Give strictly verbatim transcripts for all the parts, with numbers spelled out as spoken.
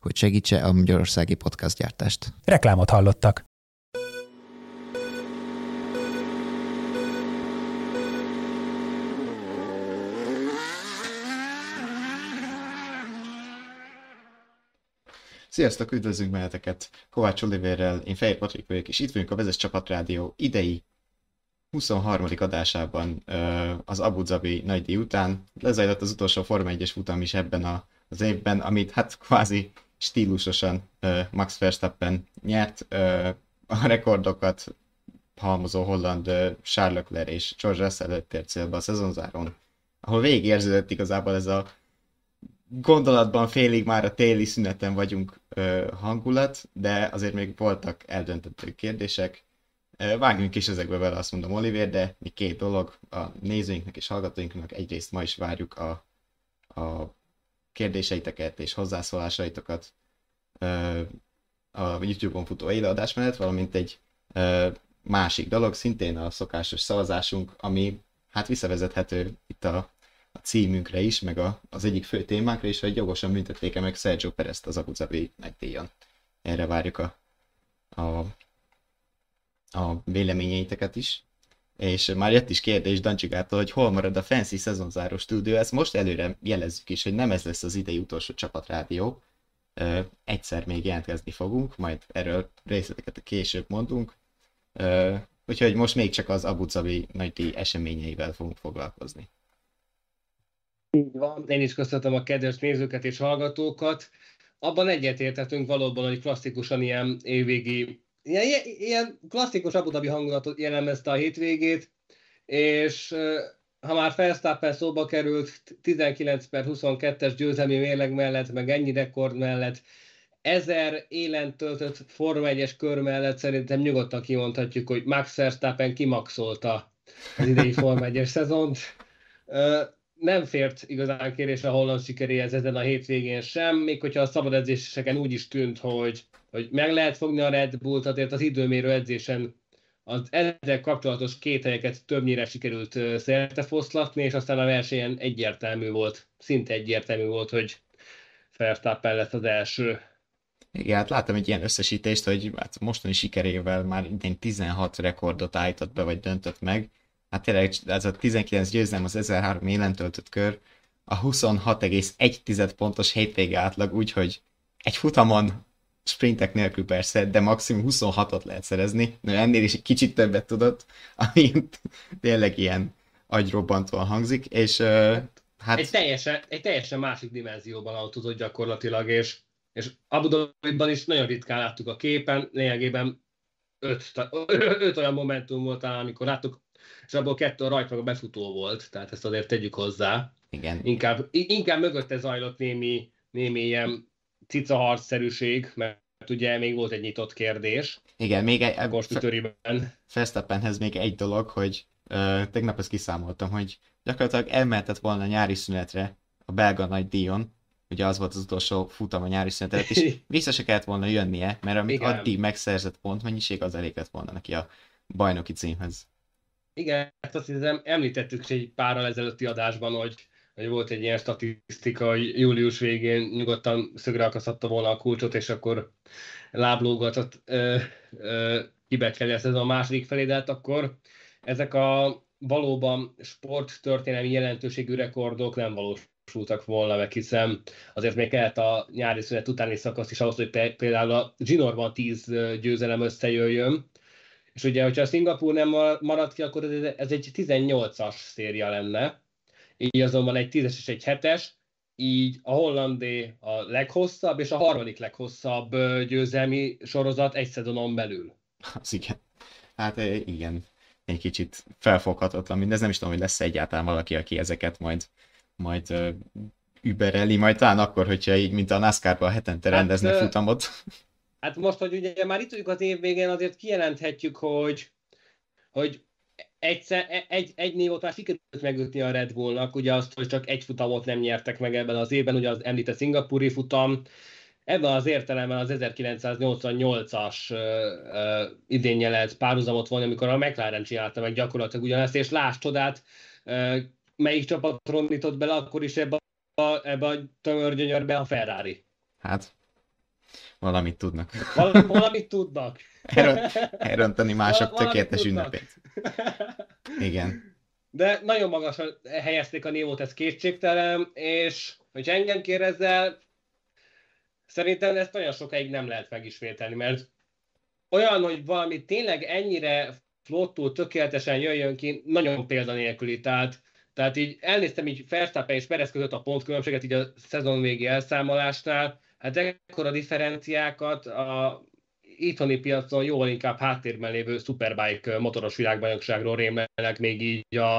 hogy segítse a magyarországi podcastgyártást. Reklámot hallottak. Sziasztok, üdvözlünk meheteket! Kováts Olivérrel, én Fehér Patrik vagyok, és itt vagyunk a Vezes csapatrádió idei huszonharmadik adásában az Abu Dhabi nagydíj után. Lezajlott az utolsó Forma egyes futam is ebben az évben, amit hát kvázi stílusosan Max Verstappen nyert. A rekordokat halmozó holland Charles Leclerc és George Russell előtt ért célba a szezonzáron, ahol végig érződött igazából ez a gondolatban félig már a téli szüneten vagyunk ö, hangulat, de azért még voltak eldöntető kérdések. Vágjunk is ezekbe vele, azt mondom Olivér, de mi két dolog a nézőinknek és hallgatóinknak. Egyrészt ma is várjuk a, a kérdéseiteket és hozzászólásaitokat ö, a YouTube-on futó élőadás mellett, valamint egy ö, másik dolog, szintén a szokásos szavazásunk, ami hát visszavezethető itt a a címünkre is, meg a, az egyik fő témánkra is, hogy jogosan büntették-e meg Sergio Perezt az Abu Dhabi nagydíjon. Erre várjuk a, a, a véleményeiteket is. És már jött is kérdés Dancsigától, hogy hol marad a fancy szezonzáró stúdió. Ezt most előre jelezzük is, hogy nem ez lesz az idei utolsó csapatrádió. Ö, egyszer még jelentkezni fogunk, majd erről részleteket később mondunk. Ö, úgyhogy most még csak az Abu Dhabi nagydíj eseményeivel fogunk foglalkozni. Így van, én is köszöntöm a kedves nézőket és hallgatókat. Abban egyetértettünk valóban, hogy klasszikusan ilyen évvégi, ilyen, ilyen klasszikus Abu Dhabi hangulatot jellemezte a hétvégét, és ha már Verstappen szóba került, tizenkilenc per huszonkettes győzelmi mérleg mellett, meg ennyi rekord mellett, ezer élen töltött Forma egyes kör mellett szerintem nyugodtan kimondhatjuk, hogy Max Verstappen kimaxolta az idei Forma egyes szezont. Nem fért igazán kérésre a holland sikeréhez ezen a hétvégén sem, még hogyha a szabad edzéseken úgy is tűnt, hogy, hogy meg lehet fogni a Red Bullt, azért az időmérő edzésen az ezzel kapcsolatos két helyeket többnyire sikerült szertefoszlatni, és aztán a versenyen egyértelmű volt, szinte egyértelmű volt, hogy Verstappen lett az első. Igen, hát láttam egy ilyen összesítést, hogy hát mostani sikerével már idén tizenhat rekordot állított be, vagy döntött meg. Hát tényleg ez a tizenkilenc győzelem, az ezerhárom élen töltött kör, a huszonhat egész egy pontos hétvége átlag, úgyhogy egy futamon sprintek nélkül persze, de maximum huszonhatot lehet szerezni, de ennél is egy kicsit többet tudott, ami tényleg ilyen agyrobbantóan hangzik, és uh, hát... Egy teljesen, egy teljesen másik dimenzióban autózott gyakorlatilag, és, és Abu Dhabiban is nagyon ritkán láttuk a képen, lényegében öt, öt olyan momentum volt, amikor láttuk, és abból kettő a rajt meg a befutó volt, tehát ezt azért tegyük hozzá. Igen. Inkább, inkább mögötte zajlott némi, némi ilyen cicaharcszerűség, mert ugye még volt egy nyitott kérdés. Igen, még egy... A kostütörében. Verstappenhez még egy dolog, hogy ö, tegnap ezt kiszámoltam, hogy gyakorlatilag elmehetett volna a nyári szünetre a belga nagydíjon, ugye az volt az utolsó futam a nyári szünetre, és vissza se kellett volna jönnie, mert amit igen, addig megszerzett pontmennyiség, az elég lett volna neki a bajnoki címhez. Igen, azt hiszem, említettük egy párral ezelőtti adásban, hogy, hogy volt egy ilyen statisztika, hogy július végén nyugodtan szögre akasztatta volna a kulcsot, és akkor láblógatott kibekelni a szezon második felé, de hát akkor ezek a valóban sporttörténelmi jelentőségű rekordok nem valósultak volna meg, hiszen azért még kellett a nyári szünet utáni szakasz is ahhoz, hogy például a zsinórban tíz győzelem összejöjjön. És ugye, hogyha a Szingapúr nem marad ki, akkor ez egy tizennyolcas széria lenne. Így azonban egy tízes és egy hetes, így a hollandé a leghosszabb, és a harmadik leghosszabb győzelmi sorozat egy szezonon belül. Az igen. Hát igen, egy kicsit felfoghatatlan mindez. Nem is tudom, hogy lesz egyáltalán valaki, aki ezeket majd, majd uh, übereli, majd talán akkor, hogyha így, mint a NASCAR-ban hetente rendeznek hát, futamot. Hát most, hogy ugye már itt vagyunk az év végén, azért kijelenthetjük, hogy, hogy egyszer, egy, egy név ott már sikerült megütni a Red Bullnak, ugye azt, hogy csak egy futamot nem nyertek meg ebben az évben, ugye az említett szingapúri futam. Ebben az értelemben az ezerkilencszáznyolcvannyolcas uh, uh, idénje lehet párhuzamot vonni, amikor a McLaren csinálta meg gyakorlatilag ugyanezt, és lásd csodát, uh, melyik csapat rondított bele, akkor is ebbe a, ebbe a tömörgyönyörbe a Ferrari. Hát, valamit tudnak. Val- valamit tudnak. Elrönteni mások Val- tökéletes ünnepét. Igen. De nagyon magasan helyezték a névot, ez kétségtelen, és hogyha engem kérdezzel, szerintem ezt nagyon sokáig nem lehet megismételni, mert olyan, hogy valami tényleg ennyire flottul, tökéletesen jöjjön ki, nagyon példanélküli. Tehát, tehát így elnéztem így Verstappen és Perez között a pontkülönbséget így a szezon végi elszámolásnál, hát ekkora differenciákat a itthoni piacon jóval inkább háttérben lévő Superbike motoros világbajnokságról rémlenek még így a,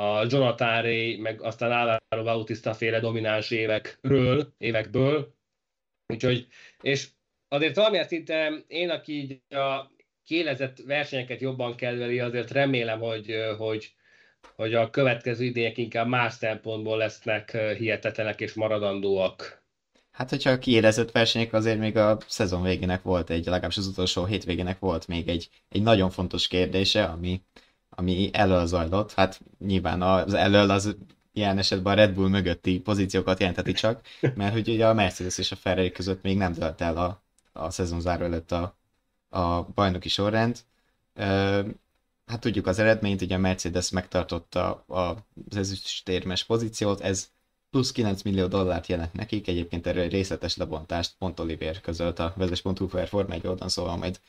a Jonathan Ray, meg aztán Álvaro Bautista féle domináns évekről, évekből. Úgyhogy, és azért valamilyen szinten én, aki így a kiélezett versenyeket jobban kedveli, azért remélem, hogy, hogy, hogy a következő idények inkább más szempontból lesznek hihetetlenek és maradandóak. Hát, hogyha a kiélezett versenyek, azért még a szezon végének volt egy, legalábbis az utolsó hétvégének volt még egy, egy nagyon fontos kérdése, ami, ami elől zajlott. Hát nyilván az elől az... ilyen esetben a Red Bull mögötti pozíciókat jelenteti csak, mert hogy ugye a Mercedes és a Ferrari között még nem dölt el a, a szezon záró előtt a, a bajnoki sorrend. Ö, hát tudjuk az eredményt, ugye a Mercedes megtartotta az ezüstérmes pozíciót, ez plusz kilenc millió dollárt jelent nekik, egyébként erről egy részletes lebontást pont Olivér közölt a Vezes.hu per Forma egy oldalon, szóval majd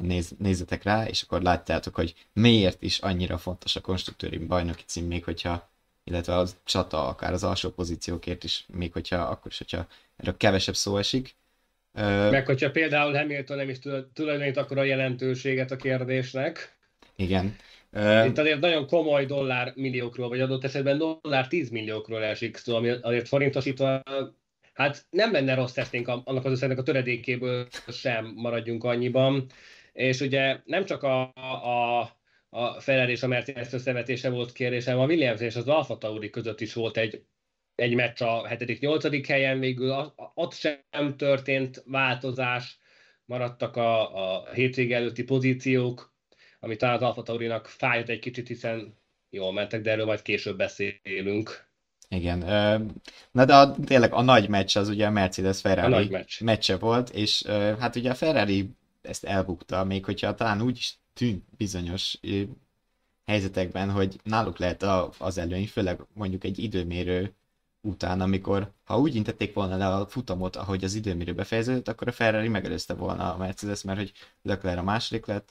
Néz, nézzetek rá, és akkor látjátok, hogy miért is annyira fontos a konstruktőri bajnoki cím, még hogyha illetve a csata akár az alsó pozíciókért is, még hogyha akkor is, hogyha erről kevesebb szó esik. Meg hogyha például Hamilton nem is tulajdonít akkor a jelentőséget a kérdésnek. Igen. Itt azért nagyon komoly dollármilliókról, vagy adott esetben dollár tízmilliókról esik szó, ami azért forintosítva, hát nem lenne rossz tesztünk annak az összegnek a töredékéből sem, maradjunk annyiban. És ugye nem csak a... a a Ferrari és a Mercedes összevetése volt kérdésem, a Williams és az AlphaTauri között is volt egy, egy meccs a hetedik-nyolcadik helyen, végül ott sem történt változás, maradtak a, a hétvége előtti pozíciók, ami talán az AlphaTaurinak fájt egy kicsit, hiszen jól mentek, de erről majd később beszélünk. Igen, na de a, tényleg a nagy meccs az ugye a Mercedes-Ferrari meccs. meccse volt, és hát ugye a Ferrari ezt elbukta, még hogyha talán úgy is tűnt bizonyos helyzetekben, hogy náluk lehet az előny, főleg mondjuk egy időmérő után, amikor ha úgy intették volna le a futamot, ahogy az időmérő befejeződött, akkor a Ferrari megelőzte volna a Mercedes, mert hogy Leclerc a második lett,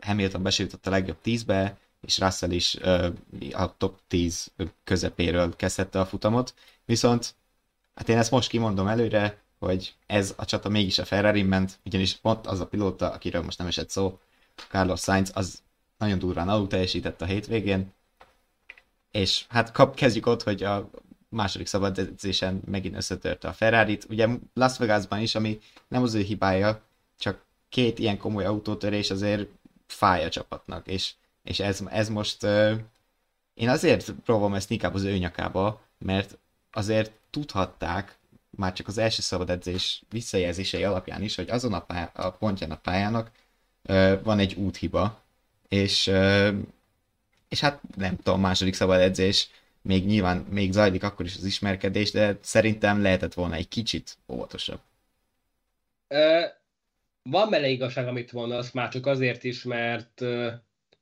Hamilton besérított a legjobb tízbe, és Russell is a top tíz közepéről kezdhette a futamot, viszont hát én ezt most kimondom előre, hogy ez a csata mégis a Ferrari ment, ugyanis pont az a pilóta, akiről most nem esett szó, Carlos Sainz, az nagyon durván alul teljesített a hétvégén, és hát kap, kezdjük ott, hogy a második szabad edzésen megint összetörte a Ferrarit. Ugye Las Vegasban is, ami nem az ő hibája, csak két ilyen komoly autótörés azért fáj a csapatnak, és, és ez, ez most... Euh, én azért próbálom ezt inkább az ő nyakába, mert azért tudhatták, már csak az első szabad edzés visszajelzései alapján is, hogy azon a, pály- a pontján a pályának uh, van egy úthiba, és, uh, és hát nem tudom, második szabad edzés, még nyilván még zajlik akkor is az ismerkedés, de szerintem lehetett volna egy kicsit óvatosabb. Uh, van bele igazság, amit mondasz, már csak azért is, mert uh,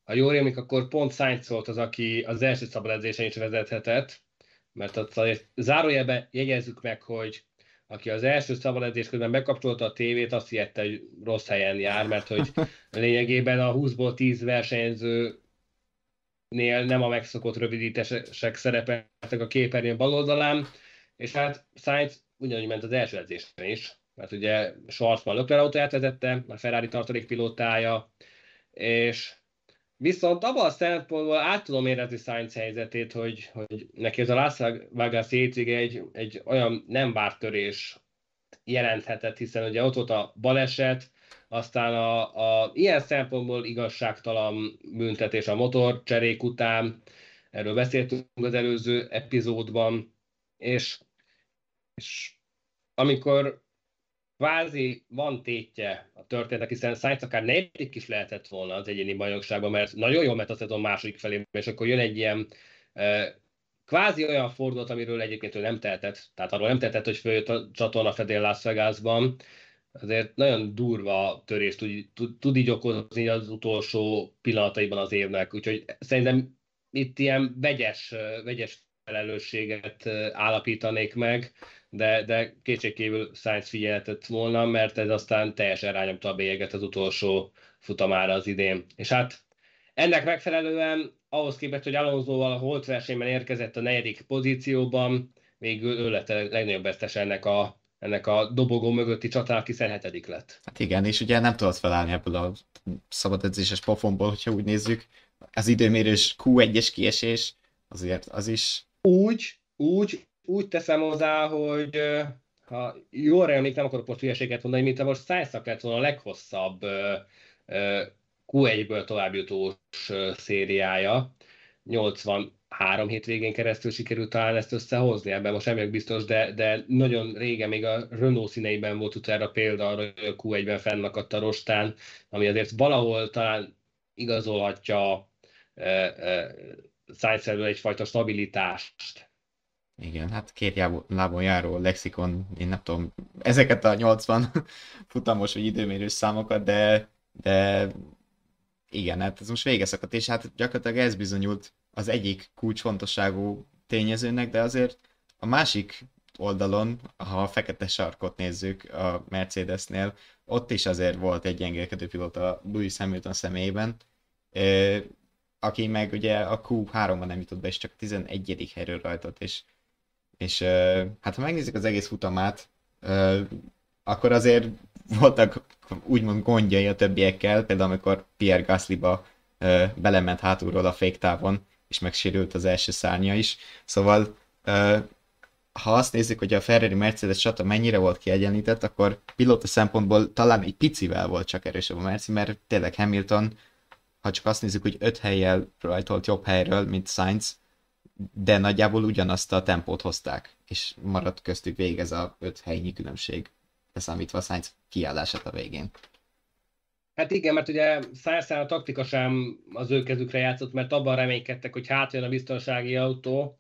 ha jól rémlik, akkor pont Sainz volt az, aki az első szabad edzésen is vezethetett, mert azért zárójelben jegyezzük meg, hogy aki az első szabad edzés közben bekapcsolta a tévét, azt hihette, hogy rossz helyen jár, mert hogy lényegében a húszból tíz versenyzőnél nem a megszokott rövidítések szerepeltek a képernyőn bal oldalán, és hát Sainz ugyanúgy ment az első edzésre is, mert ugye Schwarzman Leclerc autóját vezette, a Ferrari tartalékpilótája, és viszont abban a szempontból át tudom érezni Sainz helyzetét, hogy, hogy neki ez a Las Vegas hétvége egy, egy olyan nem várt törés jelenthetett, hiszen ugye ott volt a baleset, aztán a, a ilyen szempontból igazságtalan büntetés a motor cserék után, erről beszéltünk az előző epizódban, és, és amikor kvázi van tétje a történetek, hiszen Sainz akár negyedik is lehetett volna az egyéni bajnokságban, mert nagyon jól ment a szezon második felében, és akkor jön egy ilyen kvázi olyan fordulat, amiről egyébként ő nem tehetett, tehát arról nem tehetett, hogy följött a csatorna fedél Las Vegasban. Azért nagyon durva törést tud, tud, tud így okozni az utolsó pillanataiban az évnek, úgyhogy szerintem itt ilyen vegyes, vegyes felelősséget állapítanék meg, de, de kétségkívül Sainz figyelhetett volna, mert ez aztán teljesen rányomta a bélyeget az utolsó futamára az idén. És hát ennek megfelelően ahhoz képest, hogy Alonsoval a holt versenyben érkezett a negyedik pozícióban, végül ő lett a legnagyobb vesztes ennek a ennek a dobogó mögötti csatának, hiszen hetedik lett. Hát igen, és ugye nem tudod felállni ebből a szabadedzéses pofonból, hogyha úgy nézzük. Az időmérős kú egyes kiesés, azért az is... Úgy, úgy, úgy teszem hozzá, hogy ha jól remélem, nem akarok most hülyeséget mondani, mint most Sainznak lett volna a leghosszabb kú egyből továbbjutós szériája. nyolcvanhárom hétvégén keresztül sikerült talán ezt összehozni, ebben most nem vagyok biztos, de, de nagyon régen még a Renault színeiben volt utána példa, hogy a kú egyben fennakadt a rostán, ami azért valahol talán igazolhatja e, e, Sainzről egyfajta stabilitást. Igen, hát két lábon járó lexikon, én nem tudom, ezeket a nyolcvan futamos vagy időmérős számokat, de, de igen, hát ez most vége szakadt, és hát gyakorlatilag ez bizonyult az egyik kulcsfontosságú tényezőnek, de azért a másik oldalon, ha a fekete sarkot nézzük a Mercedesnél, ott is azért volt egy gyengélkedő pilóta Lewis Hamilton személyében, aki meg ugye a kú háromban nem jutott be, és csak a tizenegyedik helyről rajtott, és, és hát ha megnézzük az egész futamát, akkor azért voltak úgymond gondjai a többiekkel, például amikor Pierre Gaslyba belement hátulról a féktávon, és megsérült az első szárnya is. Szóval ha azt nézzük, hogy a Ferrari Mercedes csata mennyire volt kiegyenlített, akkor pilóta szempontból talán egy picivel volt csak erősebb a Merci, mert tényleg Hamilton, ha csak azt nézzük, hogy öt helyjel rajtolt jobb helyről, mint Sainz, de nagyjából ugyanazt a tempót hozták, és maradt köztük végig ez a öt helynyi különbség, beszámítva a Sainz kiállását a végén. Hát igen, mert ugye Sainznál a taktika sem az ő kezükre játszott, mert abban reménykedtek, hogy hát jön a biztonsági autó,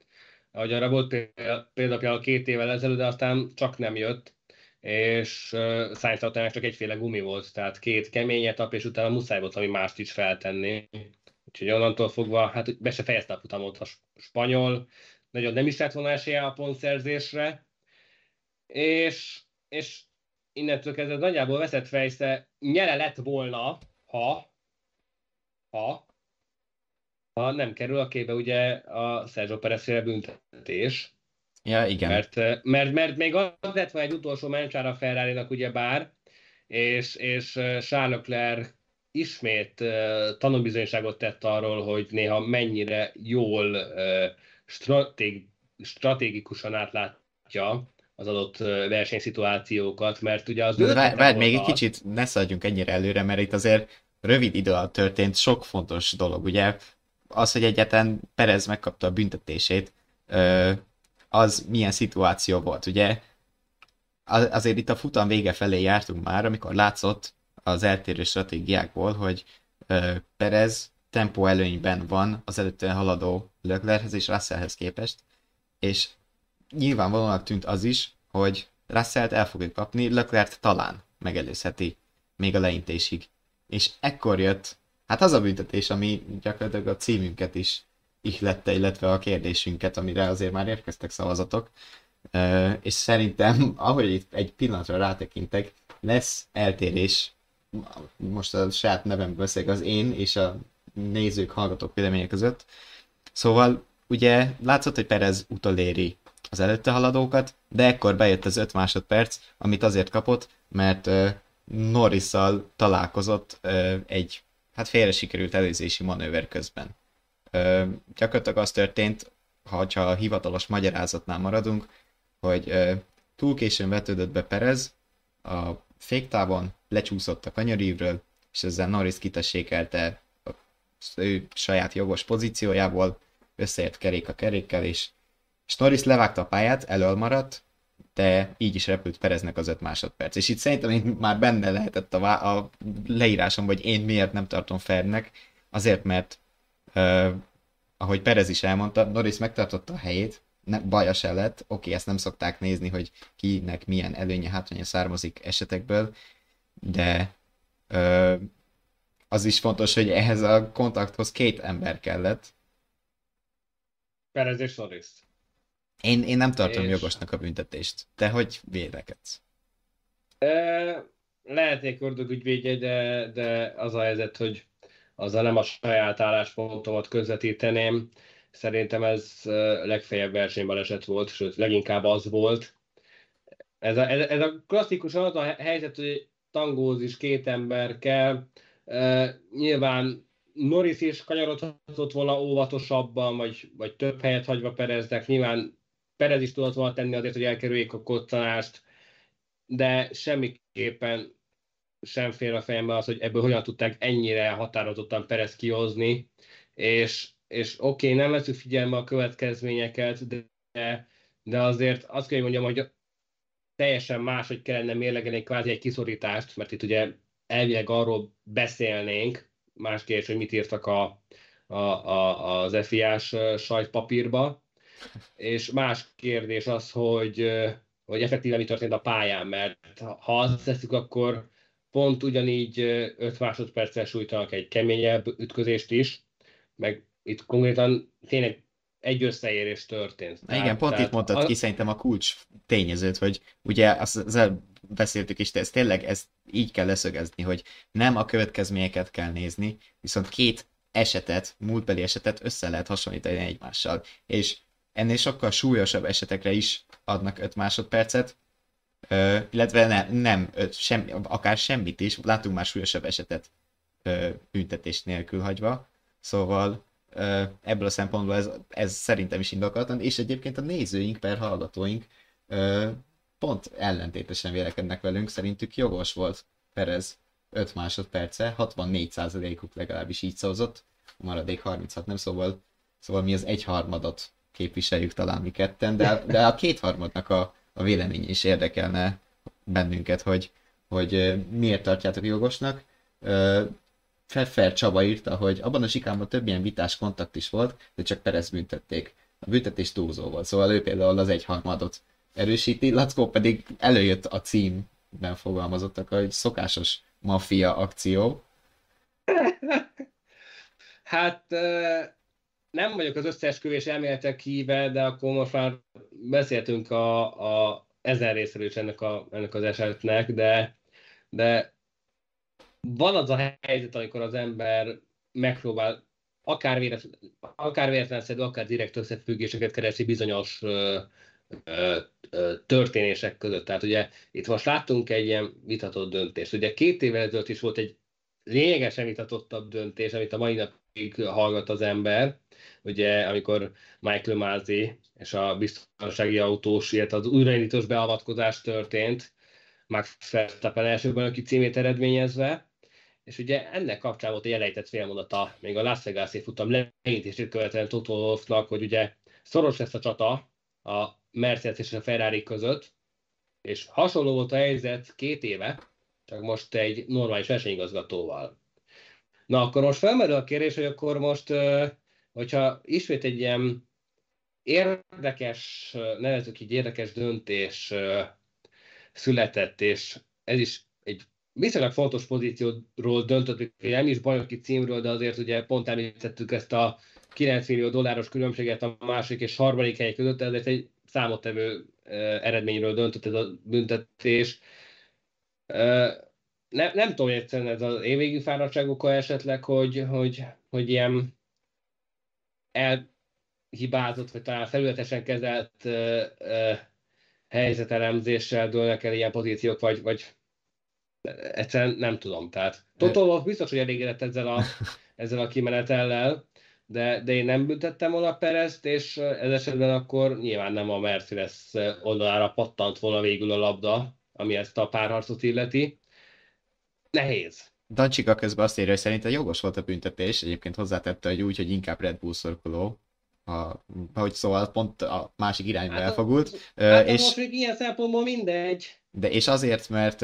ahogy arra volt példa, például két évvel ezelőtt, de aztán csak nem jött, és uh, Sainz autójának csak egyféle gumi volt, tehát két kemény etap, és utána muszáj volt valami mást is feltenni. Úgyhogy onnantól fogva, hát be se fejezte a futamot a spanyol, nagyon nem is lett volna esélye a pontszerzésre, és, és innentől kezdve nagyjából veszett fejsze, nyere lett volna, ha, ha, ha nem kerül a képbe ugye a Sergio Perezre büntetés. Ja, igen. Mert, mert, mert még az lett volna egy utolsó mencsára a Ferrarinak ugyebár, és, és Charles Leclerc ismét uh, tanúbizonyságot tett arról, hogy néha mennyire jól uh, stratég, stratégikusan átlátja az adott versenyszituációkat, mert ugye az... Várj, még egy kicsit, ne szaladjunk ennyire előre, mert itt azért rövid idő alatt történt sok fontos dolog, ugye? Az, hogy egyáltalán Perez megkapta a büntetését, az milyen szituáció volt, ugye? Azért itt a futam vége felé jártunk már, amikor látszott az eltérő stratégiákból, hogy Perez tempó előnyben van az előtte haladó Leclerchez és Russellhez képest, és nyilvánvalóan tűnt az is, hogy Russellt el fogja kapni, Leclerc talán megelőzheti még a leintésig. És ekkor jött, hát az a büntetés, ami gyakorlatilag a címünket is ihlette, illetve a kérdésünket, amire azért már érkeztek szavazatok. És szerintem, ahogy itt egy pillanatra rátekintek, lesz eltérés, most a saját nevem beszélek, az én és a nézők, hallgatók véleménye között. Szóval ugye látszott, hogy Perez utoléri az előtte haladókat, de ekkor bejött az öt másodperc, amit azért kapott, mert uh, Norrisszal találkozott uh, egy hát félre sikerült előzési manőver közben. Uh, gyakorlatilag az történt, ha, ha a hivatalos magyarázatnál maradunk, hogy uh, túl későn vetődött be Perez a féktávon, lecsúszott a kanyarívről, és ezzel Norris kitessékelte a ő saját jogos pozíciójából, összeért kerék a kerékkel, és, és Norris levágta a pályát, elől maradt, de így is repült Pereznek az öt másodperc. És itt szerintem itt már benne lehetett a, vá- a leírásom, hogy én miért nem tartom fairnek, azért mert uh, ahogy Perez is elmondta, Norris megtartotta a helyét, ne, baja se lett, oké, okay, ezt nem szokták nézni, hogy kinek milyen előnye, hátránya származik esetekből, de uh, az is fontos, hogy ehhez a kontakthoz két ember kellett. Perez és Norris. Én, én nem tartom és... jogosnak a büntetést. Te hogy védekedsz? E, lehetnék ördögügyvédje, de, de az a helyzet, hogy azzal nem a saját álláspontomat közvetíteném. Szerintem ez legfeljebb versenybaleset volt, sőt leginkább az volt. Ez a, ez, ez a klasszikus az a helyzet, hogy tangózis két ember kell. E, nyilván Norris is kanyarodhatott volna óvatosabban, vagy, vagy több helyet hagyva Pereznek. Nyilván Perez is tudott volna tenni azért, hogy elkerüljék a koccanást, de semmiképpen sem fér a fejembe az, hogy ebből hogyan tudták ennyire határozottan Perez kihozni, és, és oké, okay, nem veszük figyelme a következményeket, de, de azért azt kell mondjam, hogy teljesen máshogy kellene mérlegelni kvázi egy kiszorítást, mert itt ugye elvileg arról beszélnénk, más kérdés, hogy mit írtak a, a, a, az ef i á-s sajtpapírba, és más kérdés az, hogy, hogy effektíve mi történt a pályán, mert ha azt tesszük, akkor pont ugyanígy öt másodperccel sújtanak egy keményebb ütközést is, meg itt konkrétan tényleg egy összeérés történt. Tehát, igen, pont itt mondtad az... ki szerintem a kulcs tényezőt, hogy ugye azt, azt beszéltük is, de ez tényleg ezt így kell leszögezni, hogy nem a következményeket kell nézni, viszont két esetet, múltbeli esetet össze lehet hasonlítani egymással, és ennél sokkal súlyosabb esetekre is adnak öt másodpercet, ö, illetve ne, nem, öt, sem, akár semmit is, látunk már súlyosabb esetet ö, büntetés nélkül hagyva, szóval ö, ebből a szempontból ez, ez szerintem is indokolatlan, és egyébként a nézőink per hallgatóink ö, pont ellentétesen vélekednek velünk, szerintük jogos volt Perez öt másodperce, hatvannégy százalékuk legalábbis így szózott, a maradék harminchat nem, szóval, szóval mi az egyharmadot képviseljük talán mi ketten, de, de a kétharmadnak a, a vélemény is érdekelne bennünket, hogy, hogy miért tartjátok jogosnak. Felfel Csaba írta, hogy abban a sikánban több ilyen vitás kontakt is volt, de csak Perez büntették. A büntetés túlzó volt, szóval ő például az egyharmadot erősíti, Lackó pedig előjött a címben fogalmazottak, hogy szokásos maffia akció. Hát nem vagyok az összeesküvés elméletek híve, de akkor most már beszéltünk a, a ezen részről is ennek, a, ennek az esetnek, de, de van az a helyzet, amikor az ember megpróbál akár véletlenszerű, akár, akár direkt összefüggéseket keresni bizonyos történések között. Tehát ugye itt most láttunk egy ilyen vitatott döntést. Ugye két évvel ezelőtt is volt egy lényegesen vitatottabb döntés, amit a mai napig hallgat az ember. Ugye amikor Michael Masi és a biztonsági autós, illetve az újraindítós beavatkozás történt, Max Verstappen első bajnoki címét eredményezve, és ugye ennek kapcsán volt egy elejtett félmondata, még a Las Vegas-i futam leintését követően Toto Wolffnak, hogy ugye szoros lesz a csata a Mercedes és a Ferrari között, és hasonló volt a helyzet két éve, csak most egy normális versenyigazgatóval. Na akkor most felmerül a kérdés, hogy akkor most, hogyha ismét egy ilyen érdekes, nevezzük így érdekes döntés született, és ez is egy viszonylag fontos pozícióról döntött, nem is bajnoki címről, de azért ugye pont említettük ezt a kilenc millió dolláros különbséget a másik és harmadik hely között, ezért egy számottevő eredményről döntött ez a büntetés. Nem, nem tudom, egyszerűen ez az évvégi fáradtság oka esetleg, hogy, hogy, hogy ilyen elhibázott, vagy talán felületesen kezelt uh, uh, helyzetelemzéssel dőlnek el ilyen pozíciók, vagy, vagy egyszerűen nem tudom. Tehát Toto biztos, hogy elégedett ezzel a, ezzel a kimenetellel, de, de én nem büntettem volna Perezt, és ez esetben akkor nyilván nem a Mercedes oldalára pattant volna végül a labda, ami ezt a párharcot illeti. Nehéz. Dancsiga közben azt írja, hogy szerinte jogos volt a büntetés, egyébként hozzátette, hogy úgy, hogy inkább Red Bull szurkoló, a, hogy szóval pont a másik irányba hát, elfogult. Hát és, most még ilyen szempontból mindegy. De és azért, mert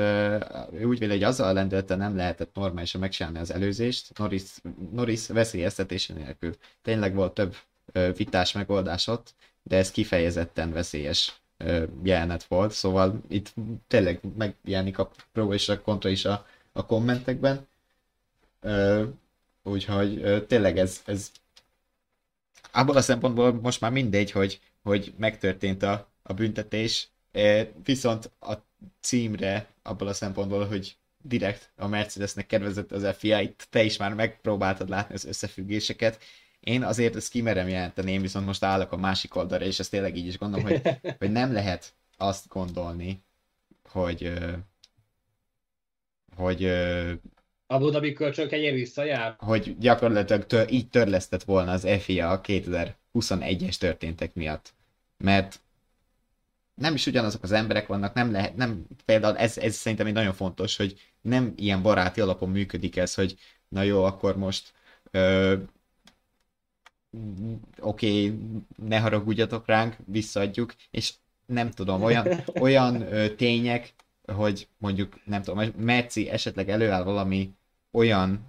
uh, úgy véli, hogy azzal a lendülettel nem lehetett normálisan megcsinálni az előzést, Norris, Norris veszélyeztetése nélkül. Tényleg volt több uh, vitás megoldás ott, de ez kifejezetten veszélyes uh, jelenet volt, szóval itt tényleg megjelenik a pro és a kontra is a, a kommentekben. Uh, úgyhogy uh, tényleg ez... ez abban a szempontból most már mindegy, hogy, hogy megtörtént a, a büntetés, viszont a címre abban a szempontból, hogy direkt a Mercedesnek kedvezett az ef i á, itt te is már megpróbáltad látni az összefüggéseket. Én azért ezt kimerem jelenteném, viszont most állok a másik oldalra, és ezt tényleg így is gondolom, hogy, hogy nem lehet azt gondolni, hogy... hogy Abu Dhabi kölcsönkenyér visszajár? Hogy gyakorlatilag tör, így törlesztett volna az ef i á a kétezer-huszonegyes történtek miatt. Mert nem is ugyanazok az emberek vannak, nem lehet, nem, például ez, ez szerintem egy nagyon fontos, hogy nem ilyen baráti alapon működik ez, hogy na jó, akkor most ö, oké, ne haragudjatok ránk, visszaadjuk, és nem tudom, olyan, olyan ö, tények, hogy mondjuk, nem tudom, Merci esetleg előáll valami olyan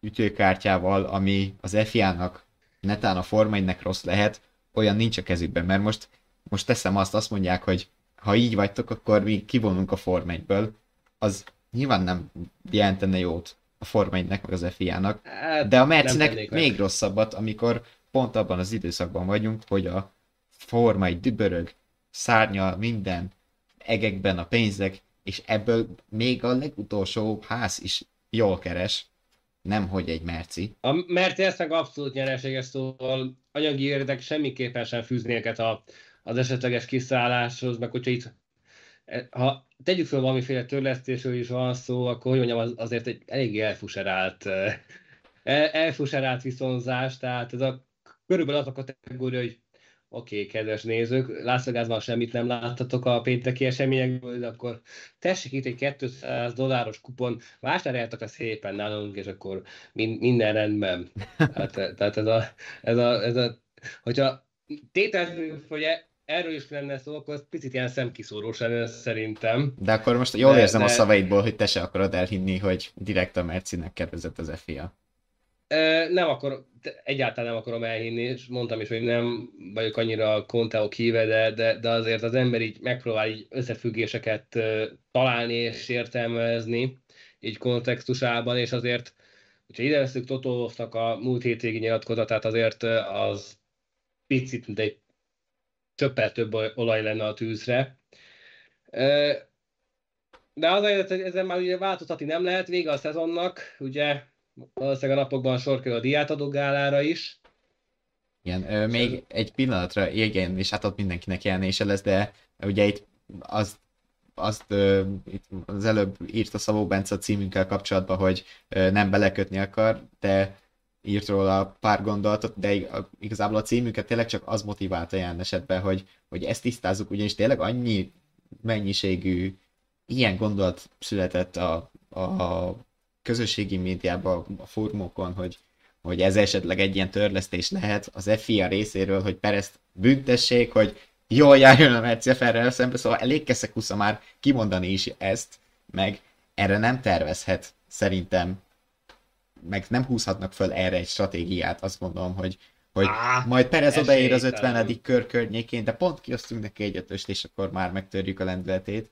ütőkártyával, ami az ef i á-nak, netán a Forma egynek rossz lehet, olyan nincs a kezükben, mert most, most teszem azt, azt mondják, hogy ha így vagytok, akkor mi kivonunk a Forma egyből, az nyilván nem jelentene jót a Forma egynek, meg az ef i á-nak, de a Mercinek még rosszabbat, amikor pont abban az időszakban vagyunk, hogy a Forma egy dübörög, szárnyal minden, egekben a pénzek, és ebből még a legutolsó ház is jól keres, nemhogy egy merci. A Mercedesnek abszolút nyereséges, szóval anyagi érdek semmiképpen sem fűzni őket a, az esetleges kiszálláshoz, meg hogyha itt, ha tegyük fel valamiféle törlesztésről is van szó, akkor hogy mondjam, az, azért egy eléggé elfuserált, el, elfuserált viszonzás, tehát ez a, körülbelül az a kategória, hogy oké, okay, kedves nézők, Las Vegasban semmit nem láttatok a pénteki eseményekből, de akkor tessék itt egy kétszáz dolláros kupon, vásároljátok ezt szépen nálunk, és akkor minden rendben. Hát, tehát ez a, ez a, ez a, hogyha tételezünk, hogy erről is lenne szó, akkor az picit ilyen szemkiszórós lenne szerintem. De akkor most jól de, érzem de... a szavaidból, hogy te se akarod elhinni, hogy direkt a Mercinek kedvezett az ef i á. Nem akar, egyáltalán nem akarom elhinni, és mondtam is, hogy nem vagyok annyira Conteok híve, de, de, de azért az ember így megpróbál így összefüggéseket találni és értelmezni, így kontextusában, és azért, hogyha ide veszük Toto Wolffnak a múlt hétvégi nyilatkozatát, azért az picit, mint egy csöppel több olaj lenne a tűzre. De az azért, hogy ezen már ugye változtatni nem lehet, vége a szezonnak, ugye, valószínűleg a napokban sor kerül a diátadó gálára is. Igen, ö, még ez... egy pillanatra, igen, és hát ott mindenkinek jelenése lesz, de ugye itt azt, azt ö, itt az előbb írt a Szabó Bence a címünkkel kapcsolatban, hogy ö, nem belekötni akar, de írt róla pár gondolatot, de igazából a címünket tényleg csak az motiválta jelen esetben, hogy, hogy ezt tisztázzuk, ugyanis tényleg annyi mennyiségű ilyen gondolat született a, a, a közösségi médiában, a fórumokon, hogy, hogy ez esetleg egy ilyen törlesztés lehet az ef i á részéről, hogy Perezt büntessék, hogy jól járjon a Merci Ferrarivel szembe, szóval elég keszekusza már kimondani is ezt, meg erre nem tervezhet szerintem, meg nem húzhatnak föl erre egy stratégiát, azt mondom, hogy, hogy Á, majd Perez odaér az ötvenedik kör környékén, de pont kiosztunk neki egy ötöst, és akkor már megtörjük a lendületét.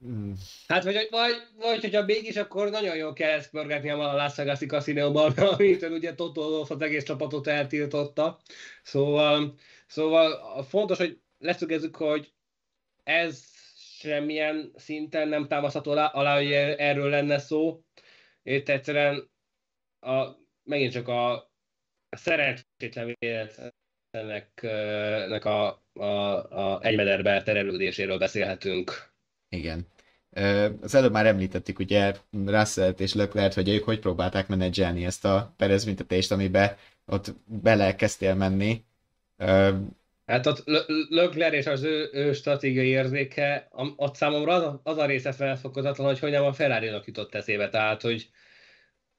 Hmm. Hát, vagy, vagy, vagy hogyha mégis, akkor nagyon jól kell ezt pörgetni a Las Vegas-i kaszinóban, amitől ugye Toto Wolff az egész csapatot eltiltotta. Szóval, szóval fontos, hogy leszögezzük, hogy ez semmilyen szinten nem támasztható alá, hogy erről lenne szó. Itt egyszerűen a, megint csak a szerencsétlen véletlennek a, a, a egymederbe terelődéséről beszélhetünk. Igen. Az előbb már említettük ugye Russellt és Leclerc, hogy ők hogy próbálták menedzselni ezt a Perez büntetést, amiben ott belekezdtél menni. Hát ott Leclerc és az ő, ő stratégiai érzéke, ott számomra az a, az a része felfoghatatlan, hogy hogy nem a Ferrari-nak jutott eszébe, tehát hogy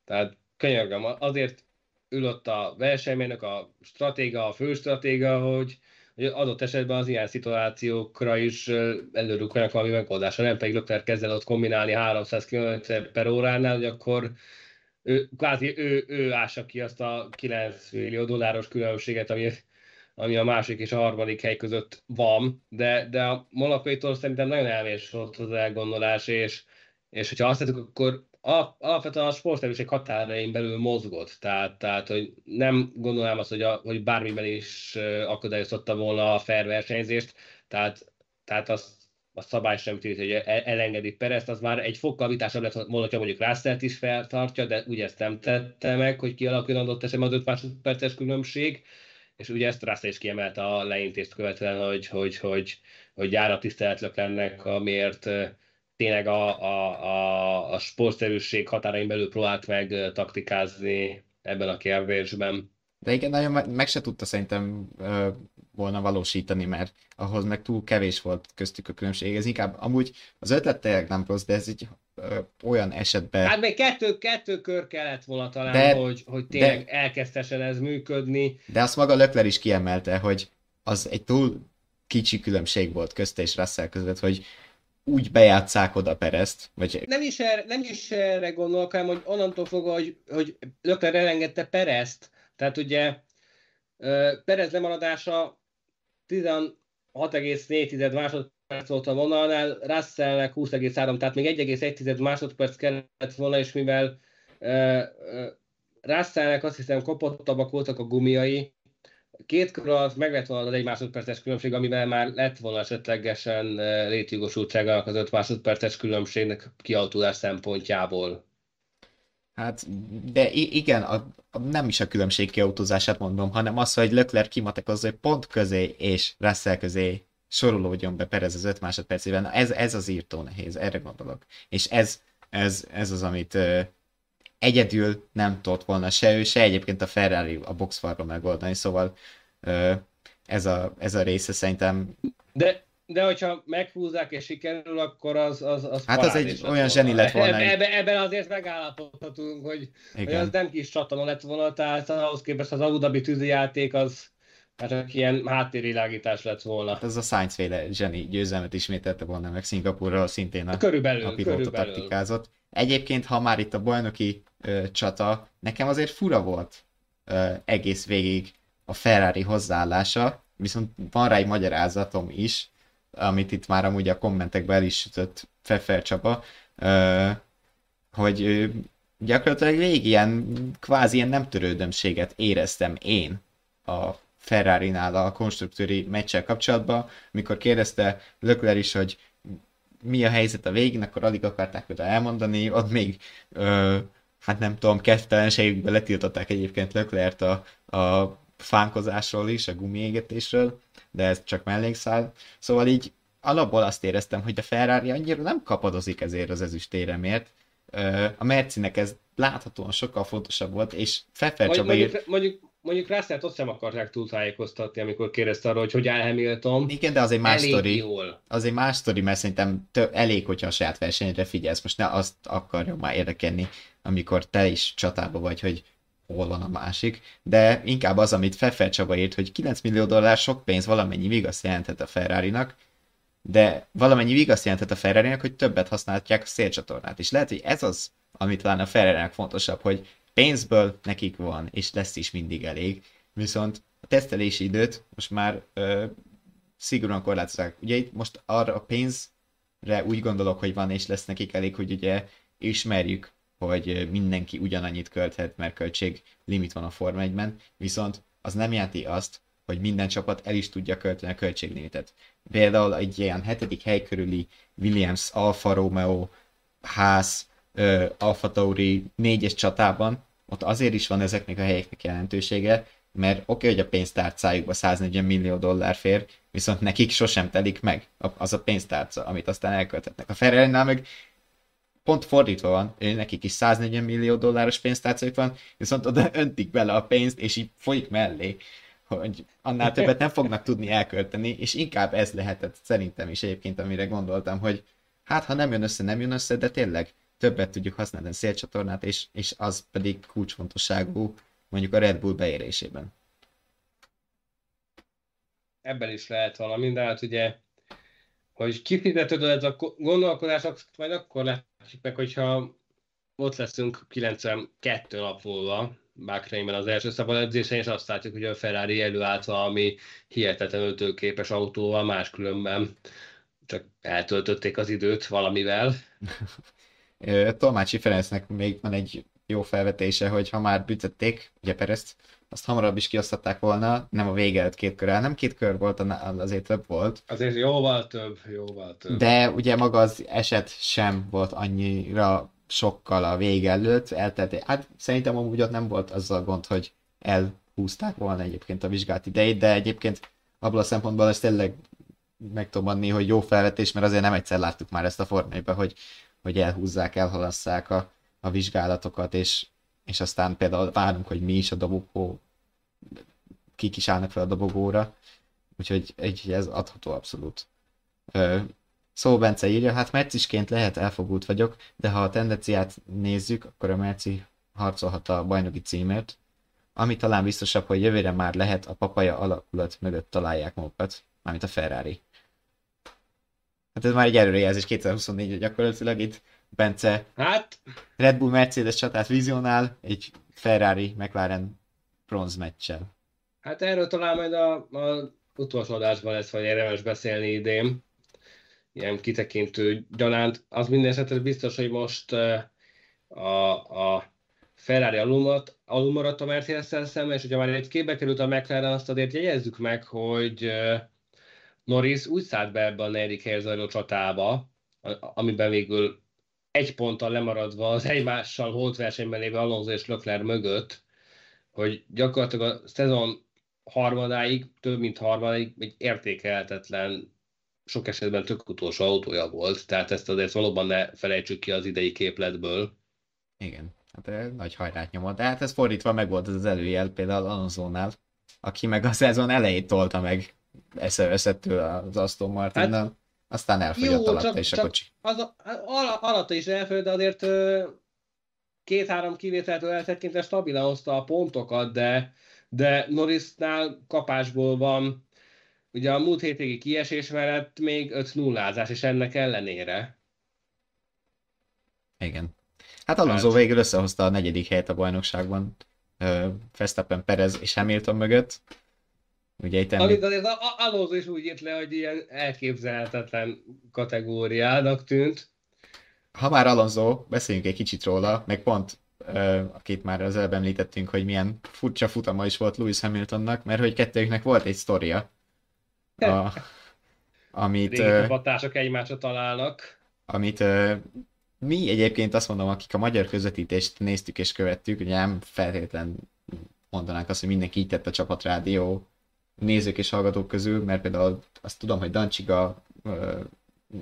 tehát könyörgöm, azért ülött a versenymérnök, a stratéga, a főstratéga, hogy, hogy adott esetben az ilyen szituációkra is előrukkolnak valami megoldásra, nem pedig Leclerc kezdett ott kombinálni háromszáz kilométer per óránál, hogy akkor ő, kvázi ő, ő ássa ki azt a kilenc millió dolláros különbséget, ami ami a másik és a harmadik hely között van, de, de a Monaco-tól szerintem nagyon elmés volt az elgondolás, és, és hogyha azt tettük, akkor alap, alapvetően a sportszerűség határain belül mozgott, tehát, tehát hogy nem gondolnám azt, hogy, a, hogy bármiben is akadályoztatta volna a fair versenyzést, tehát, tehát azt a szabály sem tűnt, hogy elengedi Perezt, az már egy fokkal vitásabb lett volna, hogyha mondjuk Russellt is feltartja, de ugye ezt nem tette meg, hogy kialakuljon adott esetben az öt másodperces különbség, és ugye ezt Russell is kiemelte a leintést követően, hogy, hogy, hogy, hogy jár tiszteletlök ennek, amiért tényleg a, a, a, a sportszerűség határain belül próbált meg taktikázni ebben a kérdésben. De igen, nagyon meg se tudta szerintem ö, volna valósítani, mert ahhoz meg túl kevés volt köztük a különbség. Ez inkább amúgy az ötlet tényleg nem rossz, de ez így ö, olyan esetben... Hát még kettő, kettő kör kellett volna talán, de, hogy, hogy tényleg de, elkezdhessen ez működni. De azt maga Leclerc is kiemelte, hogy az egy túl kicsi különbség volt közt és Russell között, hogy úgy bejátszák oda Perezt, vagy... Nem is erre, nem is erre gondolok, hanem, hogy onnantól fogva, hogy, hogy Leclerc elengedte Perezt. Tehát ugye Perez lemaradása tizenhat egész négy másodperc volt a vonalnál, Russellnek húsz egész három, tehát még egy egész egy másodperc kellett volna, és mivel Russellnek azt hiszem kopottabbak voltak a gumiai, két kör alatt meg lett volna az egy másodperces különbség, amivel már lett volna esetlegesen létjogosultságának az öt másodperces különbségnek kialakulás szempontjából. Hát, de igen, a, a, nem is a különbség kiautózását mondom, hanem az, hogy Leclerc kimatekozza, hogy pont közé és Russell közé sorolódjon be Perez az öt másodpercében. Ez, ez az írtó nehéz, erre gondolok. És ez, ez, ez az, amit ö, egyedül nem tudott volna se ő, se egyébként a Ferrari a boxfarra megoldani, szóval ö, ez, a, ez a része szerintem... De... De hogyha meghúzzák és sikerül, akkor az az, az hát az egy olyan zseni lett volna. Ebben, ebben azért megállapodhatunk, hogy, hogy az nem kis csatana lett volna, tehát ahhoz képest az Abu Dhabi tűzijáték az hát ilyen háttérvilágítás lett volna. Hát az a Sainz-féle zseni győzelmet ismételte volna meg Szingapúrról, szintén a, körülbelül, a pilóta körülbelül. Taktikázott. Egyébként, ha már itt a bajnoki ö, csata, nekem azért fura volt ö, egész végig a Ferrari hozzáállása, viszont van rá egy magyarázatom is, amit itt már amúgy a kommentekben el is ütött Felfel Csaba, hogy gyakorlatilag végig ilyen, kvázi ilyen nem törődömséget éreztem én a Ferrari-nál a konstruktőri meccsel kapcsolatban, mikor kérdezte Leclerc is, hogy mi a helyzet a végén, akkor alig akarták oda elmondani, ott még hát nem tudom, kedvtelenségükben letiltották egyébként Leclerc-t a, a fánkozásról is, a gumiégetésről, de ez csak mellékszál. Szóval így alapból azt éreztem, hogy a Ferrari annyira nem kapadozik ezért az ezüstéremért. A Mercinek ez láthatóan sokkal fontosabb volt, és Felfel Csaba mondjuk, írt... Mondjuk, mondjuk Russellt ott sem akarták túltájékoztatni, amikor kérdezte arra, hogy hogy áll Hamilton. Igen, de az egy más sztori. Az egy más sztori, mert szerintem tő, elég, hogyha a saját versenyre figyelsz. Most ne azt akarjon már érdekelni, amikor te is csatában vagy, hogy hol van a másik, de inkább az, amit Felfel Csaba írt, hogy kilenc millió dollár sok pénz valamennyi vigaszt jelentett a Ferrarinak, de valamennyi vigaszt jelentett a Ferrarinak, hogy többet használhatják a szélcsatornát, és lehet, hogy ez az, amit talán a Ferrarinak fontosabb, hogy pénzből nekik van, és lesz is mindig elég, viszont a tesztelési időt most már ö, szigorúan korlátozzák. Ugye itt most arra a pénzre úgy gondolok, hogy van, és lesz nekik elég, hogy ugye ismerjük, hogy mindenki ugyanannyit költhet, mert költség limit van a Forma egyben, viszont az nem jelenti azt, hogy minden csapat el is tudja költeni a költséglimitet. Például egy ilyen hetedik hely körüli Williams, Alfa Romeo, Ház, AlphaTauri négyes csatában, ott azért is van ezeknek a helyeknek jelentősége, mert oké, okay, hogy a pénztárcájukba száznegyven millió dollár fér, viszont nekik sosem telik meg az a pénztárca, amit aztán elköltetnek. A Ferrarinál meg pont fordítva van, nekik is száznegyven millió dolláros pénztárcajuk van, viszont oda öntik bele a pénzt, és így folyik mellé, hogy annál többet nem fognak tudni elkölteni, és inkább ez lehetett szerintem is egyébként, amire gondoltam, hogy hát ha nem jön össze, nem jön össze, de tényleg többet tudjuk használni a szélcsatornát, és, és az pedig kulcsfontosságú mondjuk a Red Bull beérésében. Ebben is lehet valami, de hát ugye, hogy kifizetődő ez a gondolkodásnak, majd akkor látjuk meg, hogyha ott leszünk kilencvenkettő nap múlva, Bakrényben az első szabad edzésen, és azt látjuk, hogy a Ferrari előállt valami hihetetlenül tőképes autóval, máskülönben csak eltöltötték az időt valamivel. Tolmácsi Ferencnek még van egy jó felvetése, hogy ha már büntették, ugye Perezt, azt hamarabb is kiosztatták volna, nem a vége előtt két körrel, nem két kör volt, azért több volt. Azért jóval több, jóval több. De ugye maga az eset sem volt annyira sokkal a vége előtt, eltelt, hát szerintem amúgy ott nem volt azzal gond, hogy elhúzták volna egyébként a vizsgált idejét, de egyébként abból a szempontból ezt tényleg meg tudom adni, hogy jó felvetés, mert azért nem egyszer láttuk már ezt a formában, hogy, hogy elhúzzák, elhalasszák a, a vizsgálatokat, és, és aztán például várunk, hogy mi is a dobogó, kik is állnak fel a dobogóra, úgyhogy egy, ez adható abszolút. Ö, Szabó Bence írja, hát mercisként lehet elfogult vagyok, de ha a tendenciát nézzük, akkor a merci harcolhat a bajnoki címért, ami talán biztosabb, hogy jövőre már lehet a papaja alakulat mögött találják magukat, mármint a Ferrari. Hát ez már egy előrejelzés kétezer-huszonnégyre gyakorlatilag itt Bence. Hát? Red Bull Mercedes csatát vizionál egy Ferrari McLaren bronz meccsel. Hát erről talán majd az utolsó adásban lesz, vagy érdemes beszélni idén. Ilyen kitekintő gyanánt, az minden esetre biztos, hogy most a, a Ferrari alulmaradt, alulmaradt a Mercedes-szel szemben, és hogyha már egy képbe került a McLaren, azt azért jegyezzük meg, hogy Norris úgy szállt be ebbe a negyedik helyre zajló csatába, amiben végül egy ponttal lemaradva az egymással holtversenyben lévő Alonso és Leclerc mögött, hogy gyakorlatilag a szezon harmadáig, több mint harmadáig egy értékelhetetlen, sok esetben tök utolsó autója volt, tehát ezt azért valóban ne felejtsük ki az idei képletből. Igen, hát nagy hajrát nyomott, de hát ez fordítva meg volt az előjel például Alonsónál, aki meg a szezon elejét tolta meg eszevezettől az Aston Martinnal, hát, aztán elfogyott jó, alatta csak, is a kocsi. Az a, al, alatta is elfogyott, de azért két-három kivételtől eltekintve stabilan hozta a pontokat, de, de Norrisnál kapásból van. Ugye a múlt hétvégi kiesés mellett még öt nullázás, és ennek ellenére. Igen. Hát Alonso hát... végül összehozta a negyedik helyet a bajnokságban. Verstappen, Perez és Hamilton mögött. Ugye itt ennél... Amit Alonso is úgy írt le, hogy ilyen elképzelhetetlen kategóriának tűnt. Ha már Alonso, beszéljünk egy kicsit róla, meg pont akit már az előbb említettünk, hogy milyen furcsa futama is volt Lewis Hamiltonnak, mert hogy kettőjüknek volt egy sztoria. A, amit régi csapatások egymásra találnak. Amit ö, mi egyébként azt mondom, akik a magyar közvetítést néztük és követtük, ugye nem feltétlen mondanánk azt, hogy mindenki így tett a csapatrádió nézők és hallgatók közül, mert például azt tudom, hogy Dancsiga ö,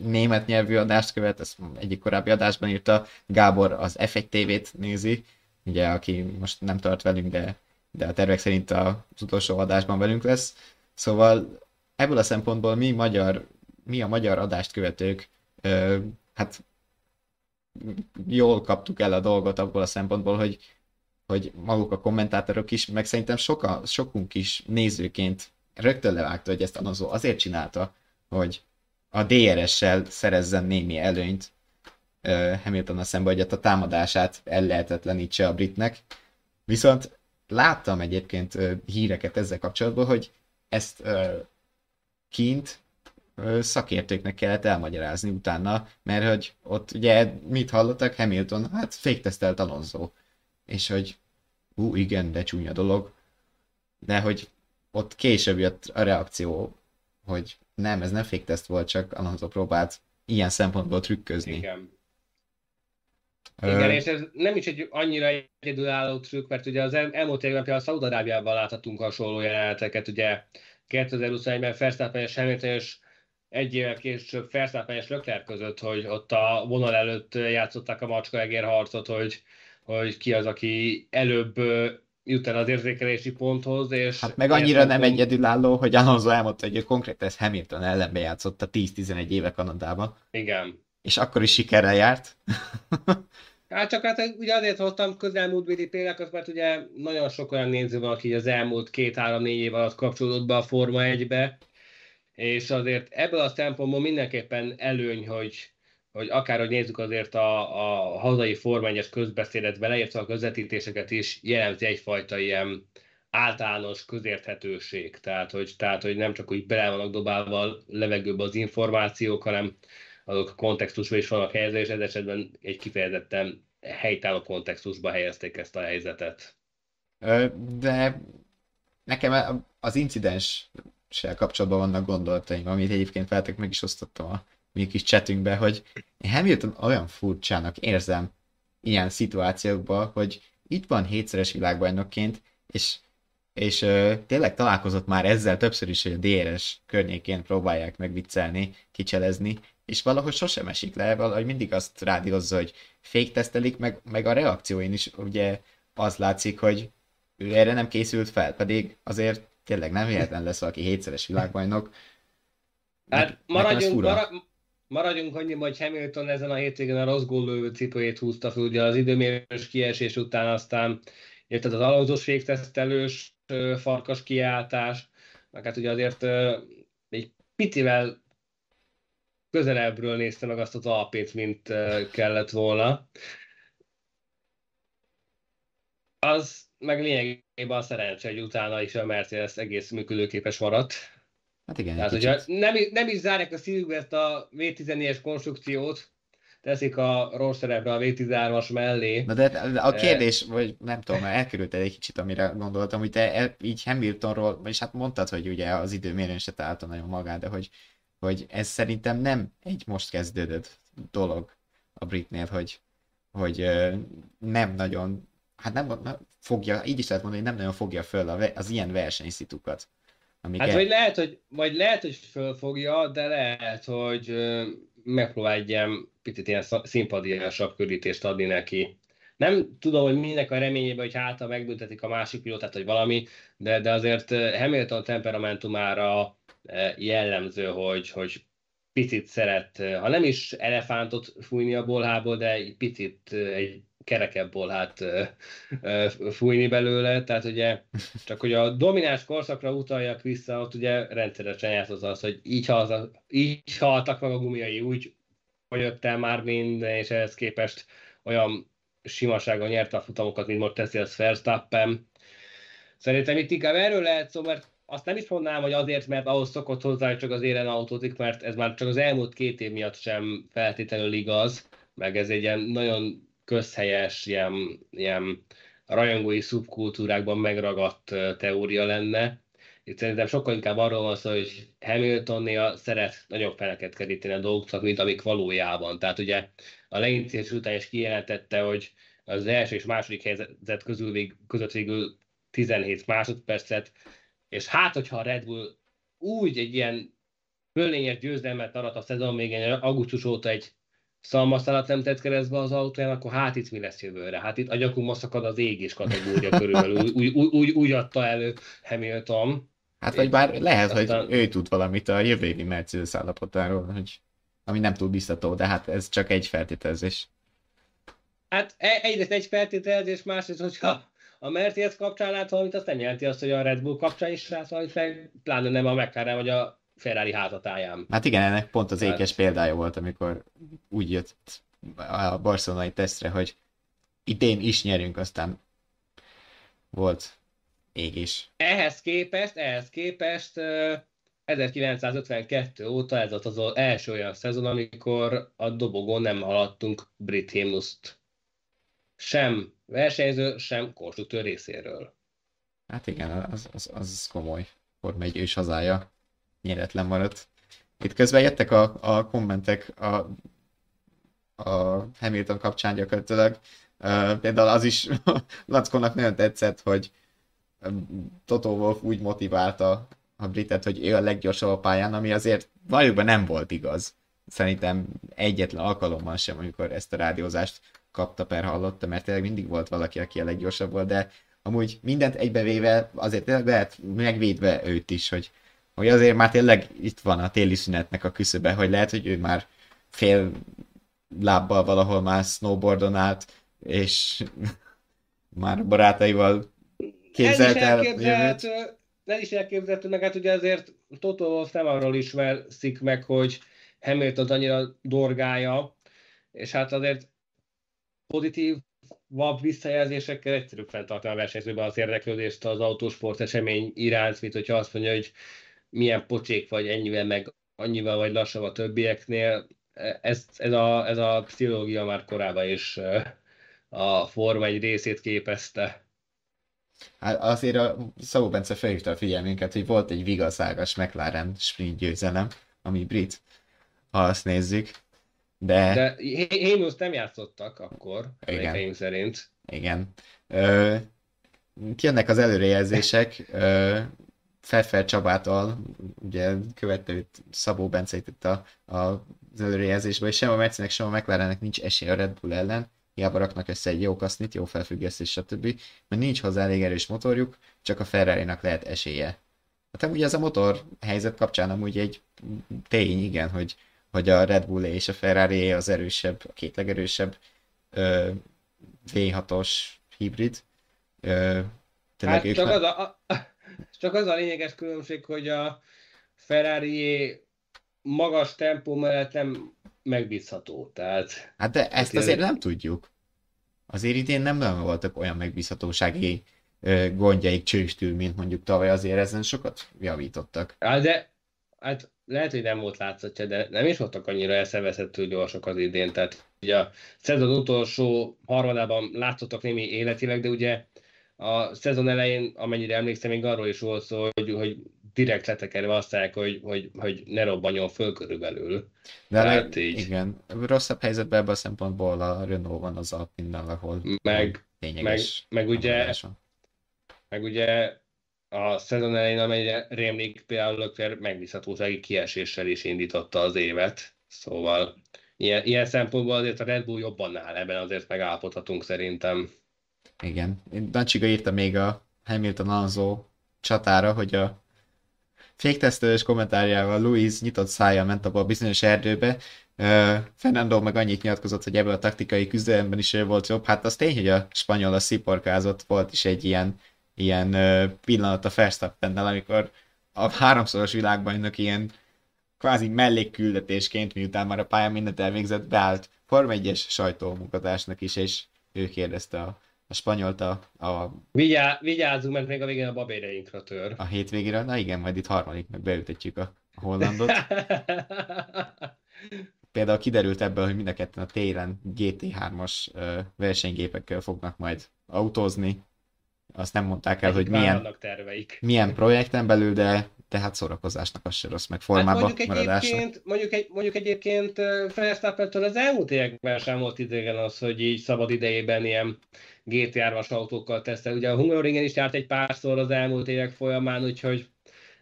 német nyelvű adást követ, ezt egyik korábbi adásban írta, Gábor az ef egy té vét nézi, ugye aki most nem tart velünk, de, de a tervek szerint az utolsó adásban velünk lesz, szóval ebből a szempontból mi, magyar, mi a magyar adást követők, ö, hát jól kaptuk el a dolgot abból a szempontból, hogy, hogy maguk a kommentátorok is, meg szerintem soka, sokunk is nézőként rögtön levágta, hogy ezt Alonso azért csinálta, hogy a dé er essel szerezzen némi előnyt ö, Hamiltonnal szemben, hogy a támadását ellehetetlenítse a britnek. Viszont láttam egyébként ö, híreket ezzel kapcsolatban, hogy ezt... Ö, kint szakértőknek kellett elmagyarázni utána, mert hogy ott ugye mit hallottak? Hamilton, hát féktesztelt Alonso. És hogy hú, igen, de csúnya dolog. De hogy ott később jött a reakció, hogy nem, ez nem fékteszt volt, csak Alonso próbált ilyen szempontból trükközni. Igen. Igen, és ez nem is egy annyira egyedülálló trükk, mert ugye az elmúlt évben például Szaúd-Arábiában láthatunk hasonló jeleneteket, ugye kétezer-huszonegyben Verstappen és Hamilton és egy évvel később Verstappen és Leclerc között, hogy ott a vonal előtt játszották a macska-egér harcot, hogy, hogy ki az, aki előbb jut el az érzékelési ponthoz. És hát meg annyira nem pont... egyedülálló, hogy Alonso elmondta, hogy ő konkrétan ez Hamilton ellenbe játszott a tíz-tizenegy éve Kanadában. Igen. És akkor is sikerrel járt. Hát csak hát ugye azért hoztam közelmúltbéli példákat, mert ugye nagyon sok olyan néző van, aki az elmúlt két-három-négy év alatt kapcsolódott be a Forma egybe, és azért ebből a szempontból mindenképpen előny, hogy, hogy akárhogy nézzük azért a, a hazai Forma egyes közbeszédet beleértve a közvetítéseket is, jellemzi egyfajta ilyen általános közérthetőség. Tehát hogy, tehát, hogy nem csak úgy bele vannak dobálva levegőbe az információk, hanem azok a kontextusban is vannak helyezve, és ez esetben egy kifejezetten helytálló kontextusba helyezték ezt a helyzetet. De nekem az incidenssel kapcsolatban vannak gondolataim, amit egyébként veletek meg is osztottam a mi kis chatünkbe, hogy Hamilton olyan furcsának érzem ilyen szituációkban, hogy itt van hétszeres világbajnokként, és, és tényleg találkozott már ezzel többször is, hogy a dé er es környékén próbálják megviccelni, kicselezni, és valahogy sosem esik le, valahogy mindig azt rádírozza, hogy féktesztelik, meg, meg a reakcióin is ugye az látszik, hogy ő erre nem készült fel, pedig azért tényleg nem véletlen lesz valaki hétszeres világbajnok. Hát maradjunk, marad, maradjunk annyi, hogy Hamilton ezen a hétvégén a rossz góllövő cipőjét húzta fel, ugye az időmérős kiesés után aztán jött az Alonso féktesztelős farkas kiáltás, hát ugye azért egy picivel közelebbről nézte meg azt az alpét, mint kellett volna. Az meg lényegében a szerencse, hogy utána is a Mercedes egész működőképes maradt. Hát igen. Tehát, hogyha nem, nem is zárják a szívükbe ezt a vé tizennégyes konstrukciót, teszik a rossz szerepre a vé tizenhármas mellé. Na de a kérdés, e... vagy nem tudom, már elkerülted egy kicsit, amire gondoltam, hogy te így Hamiltonról, és hát mondtad, hogy ugye az időmérőn se találta nagyon magát, de hogy hogy ez szerintem nem egy most kezdődött dolog a britnél, hogy, hogy nem nagyon, hát nem fogja, így is lehet mondani, hogy nem nagyon fogja föl az ilyen versenyszitukat. Hát el... vagy, lehet, hogy, vagy lehet, hogy fölfogja, de lehet, hogy megpróbál egy ilyen picit ilyen színpadiasabb körítést adni neki. Nem tudom, hogy minek a reményében, hogy hátra megbüntetik a másik pilótát, vagy valami, de, de azért Hamilton temperamentumára jellemző, hogy, hogy picit szeret, ha nem is elefántot fújni a bolhából, de egy picit egy kerekebb bolhát fújni belőle, tehát ugye csak hogy a domináns korszakra utaljak vissza, ott ugye rendszeresen játszott az, hogy így, haza, így haltak meg a gumiai, úgy fogyott el már minden, és ehhez képest olyan simaságon nyerte a futamokat, mint most teszi az Verstappen. Szerintem itt inkább erről lehet szó, mert azt nem is mondanám, hogy azért, mert ahhoz szokott hozzá, hogy csak az élen autózik, mert ez már csak az elmúlt két év miatt sem feltétlenül igaz, meg ez egy ilyen nagyon közhelyes, ilyen, ilyen rajongói szubkultúrákban megragadt teória lenne. Itt szerintem sokkal inkább arról van szó, hogy Hamiltonnél szeret nagyon feleket keríteni a dolgoknak, mint amik valójában. Tehát ugye a leindítás után is kijelentette, hogy az első és második helyzet közül vég, között végül tizenhét másodpercet, és hát, hogyha a Red Bull úgy egy ilyen fölényes győzelmet arat a szezon végén, augusztus óta egy szalmaszalat nem tett keresztbe az autóján, akkor hát itt mi lesz jövőre? Hát itt a gyakorló szakad az égés kategória körülbelül, úgy, úgy, úgy, úgy adta elő Hamilton. Hát vagy bár lehet, aztán... hogy ő tud valamit a jövő évi Mercedes állapotáról, hogy, ami nem túl biztató, de hát ez csak egy feltételezés. Hát egyrészt egy feltételezés, másrészt, hogyha a Mercedes kapcsán lát valamit, azt nem jelenti azt, hogy a Red Bull kapcsán is lát valamit, meg pláne nem a McLaren vagy a Ferrari házatáján. Hát igen, ennek pont az ékes hát... példája volt, amikor úgy jött a barcelonai tesztre, hogy idén is nyerünk, aztán volt égés. Ehhez képest, ehhez képest ezerkilencszázötvenkettő óta ez volt az első olyan szezon, amikor a dobogón nem haladtunk brit himnuszt. Sem versenyző, sem konstruktőr részéről. Hát igen, az, az, az komoly. Forma egy ős hazája nyeretlen maradt. Itt közben jöttek a, a kommentek a a Hamilton kapcsán gyakorlatilag. Uh, például az is Lackónak nagyon tetszett, hogy Toto Wolff úgy motiválta a britet, hogy ő a leggyorsabb a pályán, ami azért valójában nem volt igaz. Szerintem egyetlen alkalommal sem, amikor ezt a rádiózást kapta per hallotta, mert tényleg mindig volt valaki, aki a leggyorsabb volt, de amúgy mindent egybevéve azért tényleg lehet megvédve őt is, hogy, hogy azért már tényleg itt van a téli szünetnek a küszöbe, hogy lehet, hogy ő már fél lábbal valahol már snowboardon állt, és már barátaival képzelt el jövőt. Nem is elképzelhető, meg hát ugye azért Toto Wolff nem arról ismerszik meg, hogy Hamilton annyira dorgálja, és hát azért pozitív vabb visszajelzésekkel egyszerűbb fenntartani a versenyzőben az érdeklődést az autósport esemény iránt, mint hogyha azt mondja, hogy milyen pocsék vagy ennyivel, meg annyival vagy lassabb a többieknél. Ez, ez, a, ez a pszichológia már korábban is a forma egy részét képezte. Hát azért a Szabó Bence felhívta a figyelmünket, hogy volt egy vigaszágas McLaren sprint győzelem, ami brit, ha azt nézzük. De, de Hényuszt nem játszottak akkor, emlékeim szerint. Igen. Ö, kijönnek az előrejelzések. Ö, Felfel Csabától, ugye követte őt Szabó Bencét itt a, a, az előrejelzésben, és sem a Mercedes-nek, sem a McLarennek nincs esély a Red Bull ellen. Hiába raknak össze egy jó kasznit, jó felfüggesztés, stb. Mert nincs hozzá elég erős motorjuk, csak a Ferrari-nak lehet esélye. Hát amúgy az a motor helyzet kapcsán amúgy egy tény, igen, hogy, hogy a Red Bull és a Ferrari az erősebb, a két legerősebb ö, vé hatos hibrid. Ö, hát csak, nem... az a, a, csak az a lényeges különbség, hogy a Ferrari magas tempó mellett nem megbízható, tehát... Hát de ezt azért, azért nem tudjuk. Azért idén nem nagyon voltak olyan megbízhatósági gondjaik csőstül, mint mondjuk tavaly, azért ezen sokat javítottak. Hát de, hát lehet, hogy nem volt látszatja, de nem is voltak annyira elszervezhető gyorsak az idén, tehát ugye a szezon utolsó harmadában látszottak némi életileg, de ugye a szezon elején, amennyire emlékszem, még arról is volt szó, hogy, hogy direkt letekerve aztán, hogy, hogy, hogy ne robbanjon föl körülbelül. De hát így. Igen, rosszabb helyzetben ebben a szempontból a Renault van az a minden, ahol meg, meg, meg, ugye, meg ugye a szezon elején, amennyire rémlik, például Leclerc megbízhatósági kieséssel is indította az évet, szóval ilyen, ilyen szempontból azért a Red Bull jobban áll, ebben azért megállapodhatunk szerintem. Igen. Dancsiga írta még a Hamilton-Alonso csatára, hogy a féktesztelős kommentárjával Lewis nyitott szájjal ment abba a bizonyos erdőbe. Uh, Fernando meg annyit nyilatkozott, hogy ebből a taktikai küzdelemben is volt jobb. Hát az tény, hogy a spanyol a sziporkázott, volt is egy ilyen, ilyen uh, pillanat a Verstappennel, amikor a háromszoros világbajnok ilyen kvázi mellékküldetésként, miután már a pályán mindent elvégzett, beállt Forma egyes sajtómunkatársnak is, és ő kérdezte a A spanyolt a... a... Vigyá, vigyázzunk, mert még a végén a babéreinkra tör. A hétvégére? Na igen, majd itt harmadik meg beütetjük a, a hollandot. Például kiderült ebből, hogy mind a ketten a télen gé té hármas ö, versenygépekkel fognak majd autózni. Azt nem mondták el, egy hogy milyen, milyen projekten belül, de tehát szórakozásnak az se rossz, meg formában hát maradásnak. Mondjuk, egy, mondjuk egyébként Verstappentől az elmúlt években sem volt idegen az, hogy így szabad idejében ilyen gé té hármas autókkal tesztel. Ugye a Hungaroringen is járt egy párszor az elmúlt évek folyamán, úgyhogy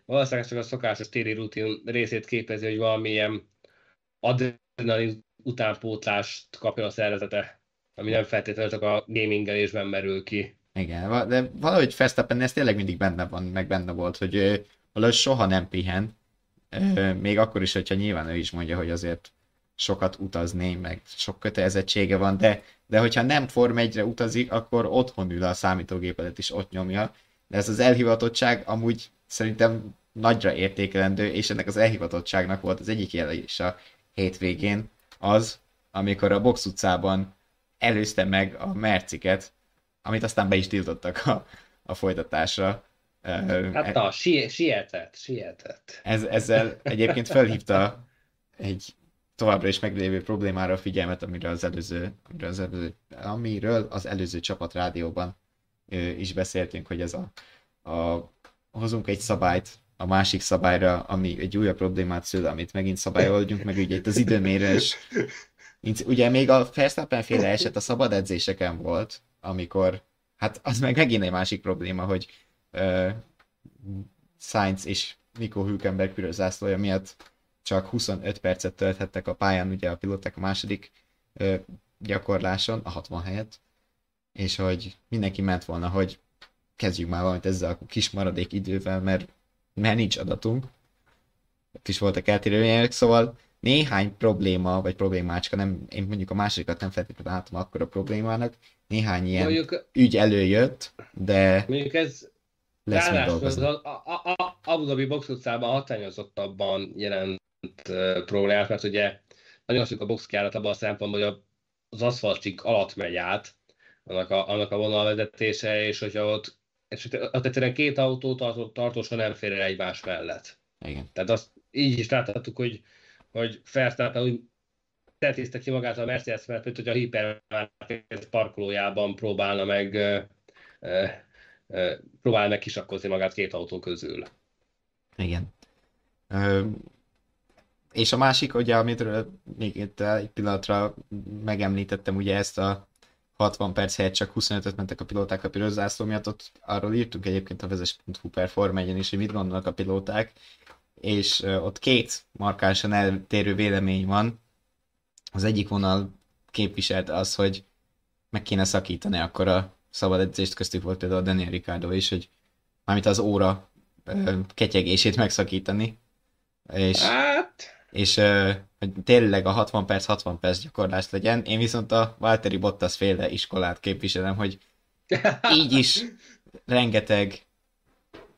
valószínűleg csak a szokásos téli rutin részét képezi, hogy valamilyen adrenalin utánpótlást kapja a szervezete, ami nem feltétlenül csak a gamingelésben merül ki. Igen, de valahogy Verstappen ez tényleg mindig benne van, meg benne volt, hogy valahogy soha nem pihen, még akkor is, hogyha nyilván ő is mondja, hogy azért sokat utazni, meg sok kötelezettsége van, de, de hogyha nem Forma egyre utazik, akkor otthon ül a számítógépedet is ott nyomja, de ez az elhivatottság amúgy szerintem nagyra értékelendő, és ennek az elhivatottságnak volt az egyik jele is a hétvégén az, amikor a Box utcában előzte meg a Merciket, amit aztán be is tiltottak a, a folytatásra. Hát a si- sietett, sietett. Ez, ezzel egyébként felhívta egy továbbra is meglévő problémára a figyelmet, amiről az előző, amiről az előző, amiről az előző csapatrádióban is beszéltünk, hogy ez a, a hozunk egy szabályt a másik szabályra, ami egy újabb problémát szül, amit megint szabályolódjunk, meg ugye itt az időmérés Itt ugye még a Verstappen-féle eset a szabad edzéseken volt, amikor, hát az meg megint egy másik probléma, hogy uh, Sainz és Nico Hülkenberg piros zászlója miatt csak huszonöt percet tölthettek a pályán, ugye a pilóták a második uh, gyakorláson, a hatvan helyett, és hogy mindenki ment volna, hogy kezdjük már valamit ezzel a kis maradék idővel, mert, mert nincs adatunk. Ott is voltak eltérőjének, szóval néhány probléma, vagy problémácska, nem, én mondjuk a másodikat nem feltétlenül látom akkor a problémának, néhány ilyen mondjuk, ügy előjött, de mondjuk ez lesz mit dolgozni. Az Abu Dhabi box utcában hatányozottabban jelent uh, problémát, mert ugye nagyon szűk a boxkiállat abban a szempontból, hogy az aszfaltsink alatt megy át annak a, annak a vonalvezetése, és hogyha ott, és ott egyszerűen két autó tartó, tartósan nem fér el egymás mellett. Igen. Tehát azt így is láthattuk, hogy hogy Verstappen úgy tetézte ki magát a Mercedes, mert például, hogy a hipermarket parkolójában próbálna meg, e, e, e, próbálna meg kisakkozni magát két autó közül. Igen. Ö, és a másik, ugye, amitről még itt egy pillanatra megemlítettem, ugye ezt a hatvan perc helyett csak huszonötöt mentek a pilóták a piros zászló miatt, ott arról írtunk egyébként a vezes pont hu per Forma egyen is, hogy mit gondolnak a pilóták, és ott két markánsan eltérő vélemény van. Az egyik vonal képviselte az, hogy meg kéne szakítani akkor a szabad edzést, köztük volt például a Daniel Ricciardo is, hogy mármint az óra ketyegését megszakítani. És, és hogy tényleg a hatvan perc hatvan perc gyakorlás legyen. Én viszont a Valtteri Bottas féle iskolát képviselem, hogy így is rengeteg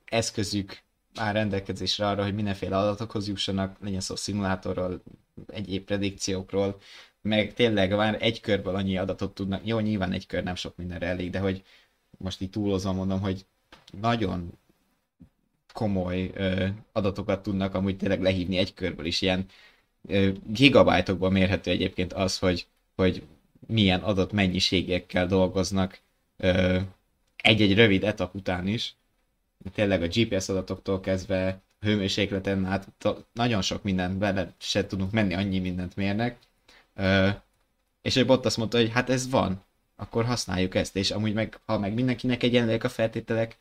eszközük áll rendelkezésre arra, hogy mindenféle adatokhoz jussanak, legyen szó szimulátorról, egyéb predikciókról, meg tényleg már egy körből annyi adatot tudnak, jó, nyilván egy kör nem sok mindenre elég, de hogy most így túlozom mondom, hogy nagyon komoly ö, adatokat tudnak amúgy tényleg lehívni egy körből is, ilyen ö, gigabájtokban mérhető egyébként az, hogy, hogy milyen adatmennyiségekkel dolgoznak ö, egy-egy rövid etap után is, tényleg a gé pé es adatoktól kezdve a hőmérsékleten át nagyon sok mindent bele se tudunk menni, annyi mindent mérnek. Ö, és egy Bottas mondta, hogy hát ez van, akkor használjuk ezt, és amúgy meg, ha meg mindenkinek egyenlőek a feltételek,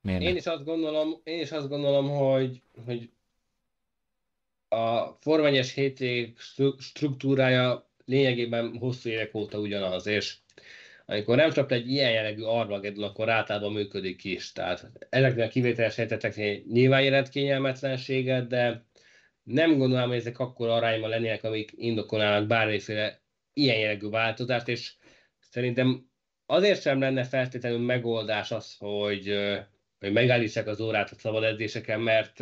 miért nem? Én is azt gondolom, én is azt gondolom, hogy, hogy a Forma egyes hétvég struktúrája lényegében hosszú évek óta ugyanaz, és amikor nem csap egy ilyen jellegű armageddon, akkor általában működik is. Tehát ezeknél a kivételes helyzeteknél nyilván jelent kényelmetlenséget, de nem gondolom, hogy ezek akkora arányban lennének, amik indokolnának bármiféle ilyen jellegű változást, és szerintem azért sem lenne feltétlenül megoldás az, hogy, hogy megállítsák az órát a szabad edzéseken, mert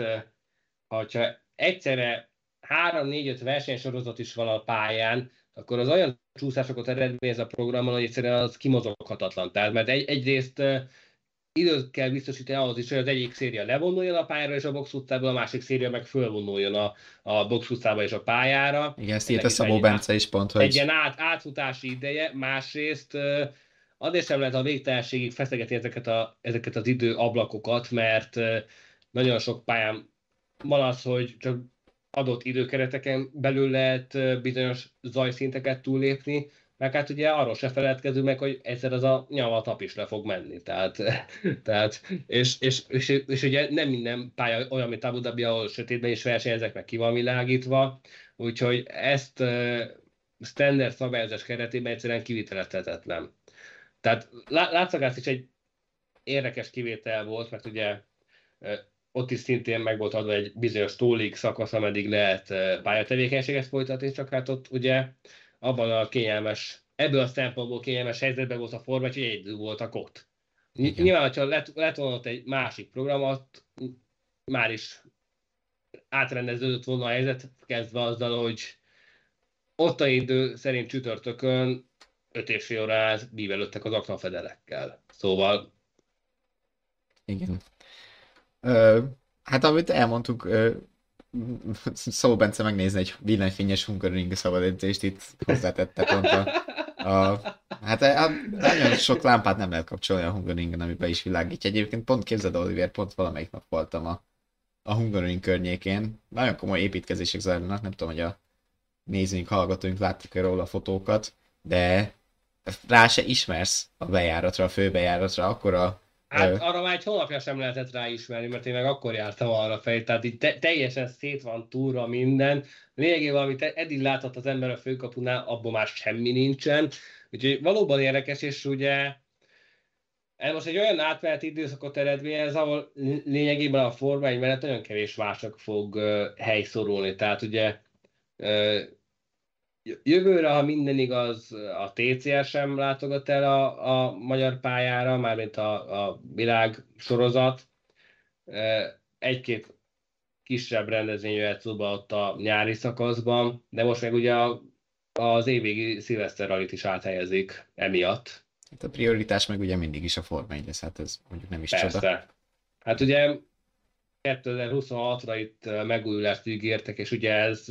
ha egyszerre három négy öt versenysorozat is van a pályán, akkor az olyan csúszásokat eredményez a programon, hogy egyszerűen az kimozoghatatlan. Tehát, mert egy, egyrészt időt kell biztosítani ahhoz is, hogy az egyik széria levonuljon a pályára és a box utcából, a másik széria meg fölvonuljon a, a box utcába és a pályára. Igen, ezt írta Szabó Bence is pont, hogy... Egy ilyen át, átfutási ideje, másrészt azért sem lehet a végtelenségig feszegetni ezeket, a, ezeket az időablakokat, mert nagyon sok pályán van az, hogy csak adott időkereteken belül lehet bizonyos zajszinteket túllépni, meg hát ugye arról se feledkezünk meg, hogy egyszer az a nyavatap is le fog menni. Tehát, tehát, és, és, és, és ugye nem minden pálya olyan, mint Abu Dhabi, ahol sötétben is versenyeznek, meg ki van világítva, úgyhogy ezt uh, standard szabályozás keretében egyszerűen kivitelezhetetlen. Tehát látszagászt is egy érdekes kivétel volt, mert ugye uh, ott is szintén meg volt adva egy bizonyos tólig szakasz, ameddig lehet pályatevékenységet folytatni, csak hát ott ugye abban a kényelmes, ebből a szempontból kényelmes helyzetben volt a Forma, hogy egyedül voltak ott. Igen. Nyilván, ha lett, lett volna ott egy másik programot, már is átrendeződött volna a helyzet, kezdve azzal, hogy ott a idő szerint csütörtökön öt és fél órát bívelődtek az aknafedelekkel. Szóval... Igen. Ö, hát amit elmondtuk, Szabó Bence megnézni egy villanyfényes Hungaroring szabad edzést, itt hozzátette pont a, a... Hát a, a, nagyon sok lámpát nem lehet kapcsolni a Hungaroringen, amiben is világítja. Egyébként pont képzeld, Oliver, pont valamelyik nap voltam a, a Hungaroring környékén. Nagyon komoly építkezések zajlanak, nem tudom, hogy a nézőink, hallgatóink láttak róla a fotókat, de rá se ismersz a bejáratra, a főbejáratra, akkor a... Hát arra már egy hónapja sem lehetett ráismerni, mert én meg akkor jártam arra felé, tehát így te- teljesen szét van túlra minden. Lényegében, amit eddig látott az ember a főkapunál, abban már semmi nincsen. Úgyhogy valóban érdekes, és ugye most egy olyan átmeneti időszakot eredményez, ahol lényegében a Forma egy mellett nagyon kevés válság fog uh, helyszorulni. Tehát ugye uh, jövőre, ha minden igaz, a té cé er sem látogat el a, a magyar pályára, mármint a, a világ sorozat. Uh, egy-két kisebb rendezvény jöhet szóba ott a nyári szakaszban, de most meg ugye a, az évvégi szilveszter rallit is áthelyezik emiatt. Hát a prioritás meg ugye mindig is a Forma egy lesz, hát ez mondjuk nem is Persze. csoda. Hát ugye kétezer-huszonhatra itt megújulást ígértek, és ugye ez,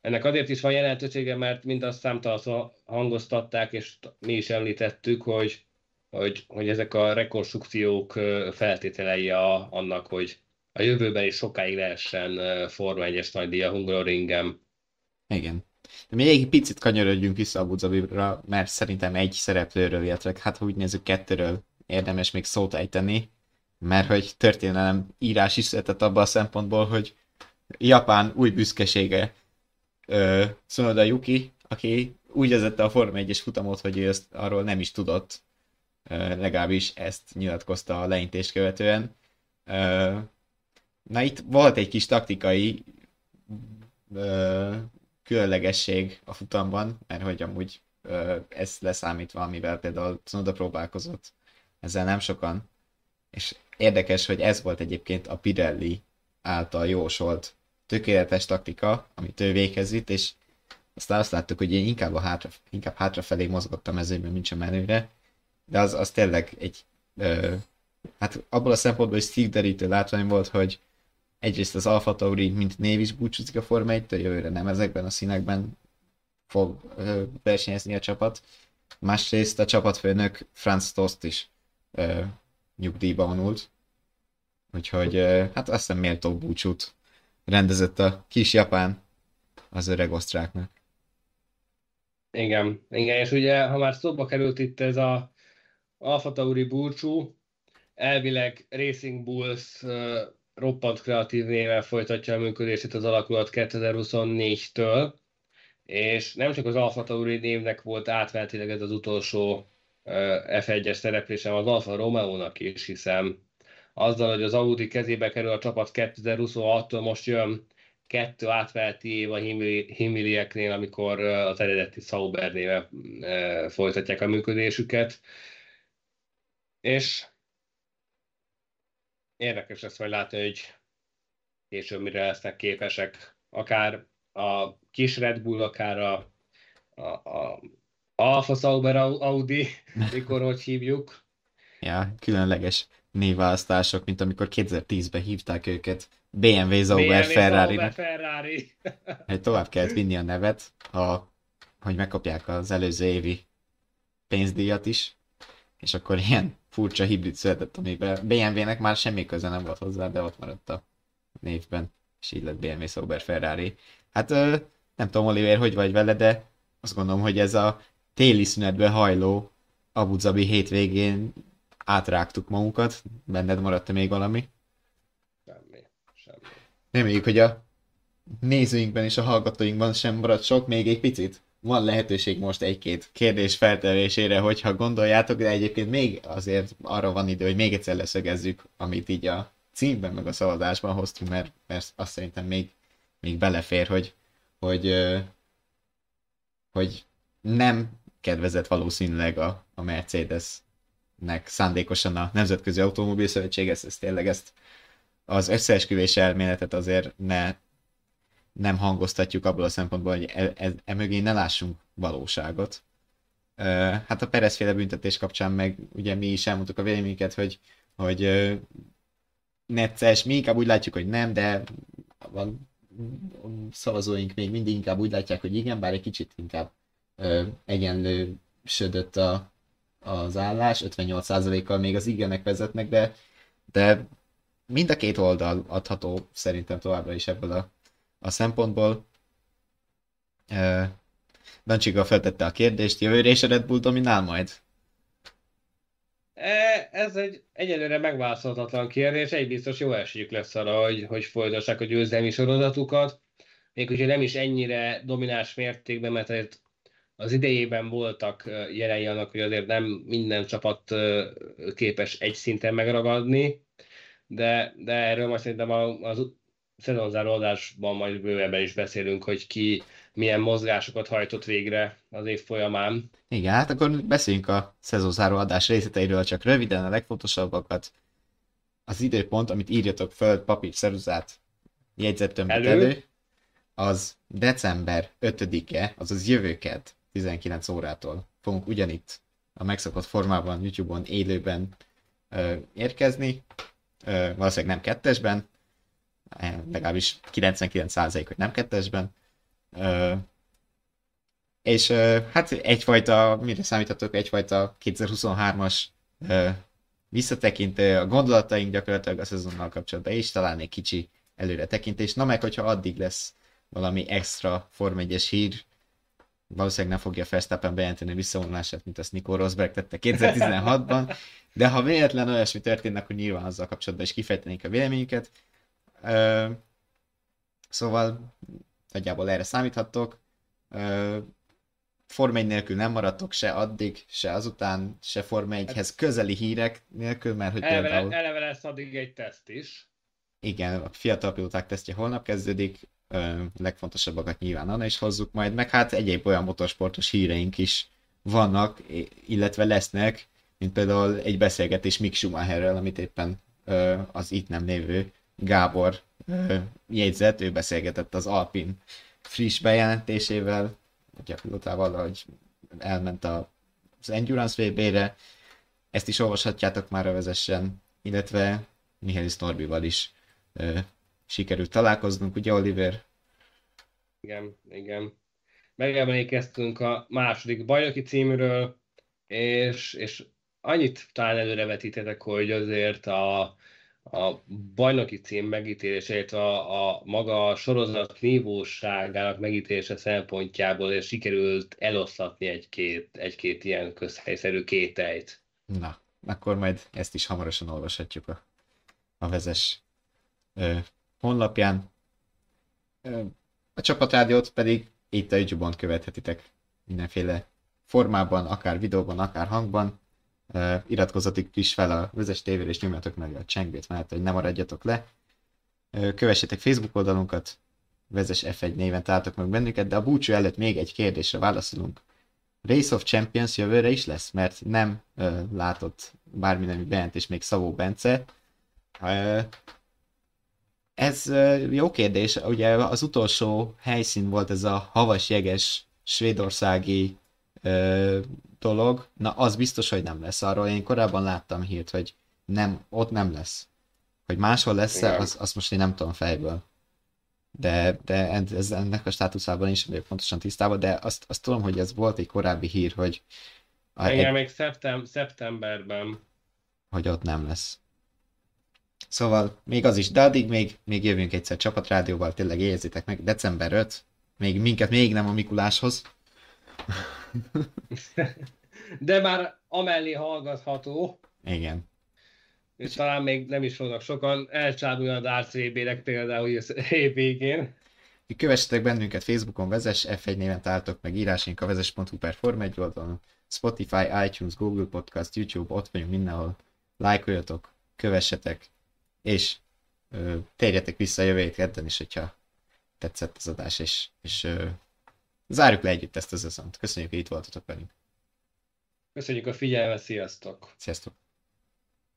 ennek azért is van jelentősége, mert mindazt számtalanszor hangoztatták, és mi is említettük, hogy, hogy, hogy ezek a rekonstrukciók feltételei a, annak, hogy a jövőben is sokáig lehessen Forma egyes nagydíj a Hungaroringen. Igen. De még egy picit kanyarodjunk vissza Abu Dhabira, mert szerintem egy szereplőről, illetve hát ha úgy nézzük, kettőről érdemes még szót ejteni, mert hogy történelem írás is született abban a szempontból, hogy Japán új büszkesége Ö, Tsunoda Yuki, aki úgy vezette a Forma egyes futamot, hogy ő ezt arról nem is tudott, Ö, legalábbis ezt nyilatkozta a leintést követően. Ö, na itt volt egy kis taktikai Ö, különlegesség a futamban, mert hogy amúgy ö, ez leszámítva, amivel például Tsunoda próbálkozott, ezzel nem sokan. És érdekes, hogy ez volt egyébként a Pirelli által jósolt tökéletes taktika, amit ő végezít, és aztán azt láttuk, hogy én inkább, a hátra, inkább hátrafelé mozgottam mezőben, mint sem előre, de az, az tényleg egy ö, hát abból a szempontból is szívderítő látvány volt, hogy egyrészt az AlphaTauri, mint név is búcsúzik a Forma egytől, jövőre nem ezekben a színekben fog ö, versenyezni a csapat. Másrészt a csapatfőnök Franz Tost is ö, nyugdíjba vonult. Úgyhogy ö, hát azt hiszem méltó búcsút rendezett a kis Japán az öreg osztráknak. Igen, igen, és ugye ha már szóba került itt ez az AlphaTauri búcsú, elvileg Racing Bulls ö, roppant kreatív néven folytatja a működését az alakulat kétezer-huszonnégytől, és nem csak az AlphaTauri névnek volt átmenetileg ez az utolsó ef egyes szereplés, hanem az Alfa Romeo-nak is, hiszen azzal, hogy az Audi kezébe kerül a csapat kétezer-huszonhattól, most jön kettő átmeneti év a himilieknél, amikor az eredeti Sauber néve folytatják a működésüket. És érdekes lesz majd látni, hogy később mire lesznek képesek, akár a kis Red Bull, akár a, a, a Alfa Sauber Audi, mikor hogy hívjuk. Ja, különleges névválasztások, mint amikor kétezer-tízben hívták őket bé em vé Sauber Ferrari-nek. Ferrari. Tovább kellett vinni a nevet, ha, hogy megkapják az előző évi pénzdíjat is, és akkor ilyen furcsa hibrid született, amiben bé em vé-nek már semmi köze nem volt hozzá, de ott maradt a névben, és így lett bé em vé Sauber Ferrari. Hát nem tudom, Olivér, hogy vagy vele, de azt gondolom, hogy ez a téli szünetbe hajló Abu Dhabi hétvégén átrágtuk magunkat. Benned maradt még valami? Semmi, semmi. Reméljük, hogy a nézőinkben és a hallgatóinkban sem maradt sok, még egy picit. Van lehetőség most egy-két kérdés feltevésére, hogyha gondoljátok, de egyébként még azért arra van idő, hogy még egyszer leszögezzük, amit így a címben meg a szavazásban hoztunk, mert, mert azt szerintem még, még belefér, hogy, hogy, hogy nem kedvezett valószínűleg a, a Mercedesnek szándékosan a Nemzetközi Automobil Szövetség, ez, ez tényleg ezt az összeesküvés elméletet azért ne nem hangoztatjuk abból a szempontból, hogy e, e, e mögé ne lássunk valóságot. Ö, hát a Perez-féle büntetés kapcsán meg ugye mi is elmondtuk a véleményünket, hogy, hogy ö, necces, mi inkább úgy látjuk, hogy nem, de a szavazóink még mindig inkább úgy látják, hogy igen, bár egy kicsit inkább ö, egyenlősödött a, az állás, ötvennyolc százalékkal még az igenek vezetnek, de, de mind a két oldal adható szerintem továbbra is ebből a a szempontból. Dancsiga feltette a kérdést, jövőre is a Red Bull dominál majd? Ez egy egyelőre megválaszolhatatlan kérdés, egy biztos jó esélyük lesz arra, hogy, hogy folytassák a győzelmi sorozatukat. Még ugye nem is ennyire domináns mértékben, mert az idejében voltak jelei annak, hogy azért nem minden csapat képes egy szinten megragadni, de, de erről majd szerintem az szezonzáró adásban majd bővebben is beszélünk, hogy ki milyen mozgásokat hajtott végre az év folyamán. Igen, hát akkor beszéljünk a szezonzáró adás részleteiről, csak röviden a legfontosabbakat. Az időpont, amit írjatok föl, papír, ceruzát, jegyzettömböt elő. elő, az december ötödike, azaz jövő kedd, tizenkilenc órától fogunk ugyanitt a megszokott formában, YouTube-on, élőben ö, érkezni. Ö, valószínűleg nem kettesben, legalábbis kilencvenkilenc százalék, hogy nem kettesben. Uh, és uh, hát egyfajta, mire számíthatok, egyfajta kétezer-huszonhármas uh, visszatekintő a gondolataink gyakorlatilag a szezonnal kapcsolatban, és talán egy kicsi előretekintés. Na meg, hogyha addig lesz valami extra Forma egyes hír, valószínűleg nem fogja Verstappen bejelenteni visszavonulását, mint azt Nico Rosberg tette kétezer-tizenhatban, de ha véletlen olyasmi történne, akkor nyilván azzal kapcsolatban is kifejtenénk a véleményüket. Uh, szóval nagyjából erre számíthattok. Forma egy nélkül nem maradtok se addig, se azután, se Forma egyhez közeli hírek nélkül, mert hogy eleve, például... Eleve lesz addig egy teszt is. Igen, a fiatal pilóták tesztje holnap kezdődik, legfontosabbakat nyilván Anna is hozzuk majd, meg hát egyéb olyan motorsportos híreink is vannak, illetve lesznek, mint például egy beszélgetés Mick Schumacherrel, amit éppen az itt nem lévő Gábor jegyzett, ő beszélgetett az Alpin friss bejelentésével, ugye a pilótával, ahogy elment az Endurance vé bé-re, ezt is olvashatjátok már a Vezessen, illetve Mihály Norbival is ö, sikerült találkoznunk, ugye Oliver? Igen, igen. Megemlékeztünk a második bajnoki címről, és, és annyit talán előrevetítetek, hogy azért a a bajnoki cím megítélését a, a maga a sorozat nívóságának megítélése szempontjából és sikerült eloszlatni egy-két, egy-két ilyen közhelyszerű kételyt. Na, akkor majd ezt is hamarosan olvashatjuk a, a Vezes ö, honlapján. Ö, a csapatrádiót pedig itt a YouTube-on követhetitek mindenféle formában, akár videóban, akár hangban. Uh, iratkozzatok is fel a Vezes tévére, és nyomjatok meg a csengőt, mert hogy ne maradjatok le. Uh, kövessétek Facebook oldalunkat, Vezes ef egy néven találtok meg bennünket, de a búcsú előtt még egy kérdésre válaszolunk. Race of Champions jövőre is lesz, mert nem uh, látott bármilyen bejelentés még Szabó Bence. Uh, ez uh, jó kérdés, ugye az utolsó helyszín volt ez a havas-jeges svédországi Ö, dolog, na az biztos, hogy nem lesz arról. Én korábban láttam hírt, hogy nem, ott nem lesz. Hogy máshol lesz-e, az, azt most én nem tudom fejből. De, de ez, ennek a státuszában is vagyok pontosan tisztában, de azt, azt tudom, hogy ez volt egy korábbi hír, hogy... Igen, egy... még szeptem, szeptemberben. Hogy ott nem lesz. Szóval még az is, de addig még, még jövünk egyszer csapatrádióval, tényleg érezzétek meg, december ötödike, még minket még nem a Mikuláshoz. De már amellé hallgatható. Igen. És talán még nem is fognak sokan elcsábulni az á cé bé-nek például az év végén. Kövessetek bennünket Facebookon, Vezes ef egy néven találtok meg, írásunk a vezes pont hu per forma egy oldalon, Spotify, iTunes, Google Podcast, YouTube, ott vagyunk mindenhol. Lájkoljatok, kövessetek, és ö, térjetek vissza a jövő hét kedden is, hogyha tetszett az adás, és, és ö, zárjuk le együtt ezt az eszont. Köszönjük, hogy itt voltatok velünk. Köszönjük a figyelmet, sziasztok! Sziasztok!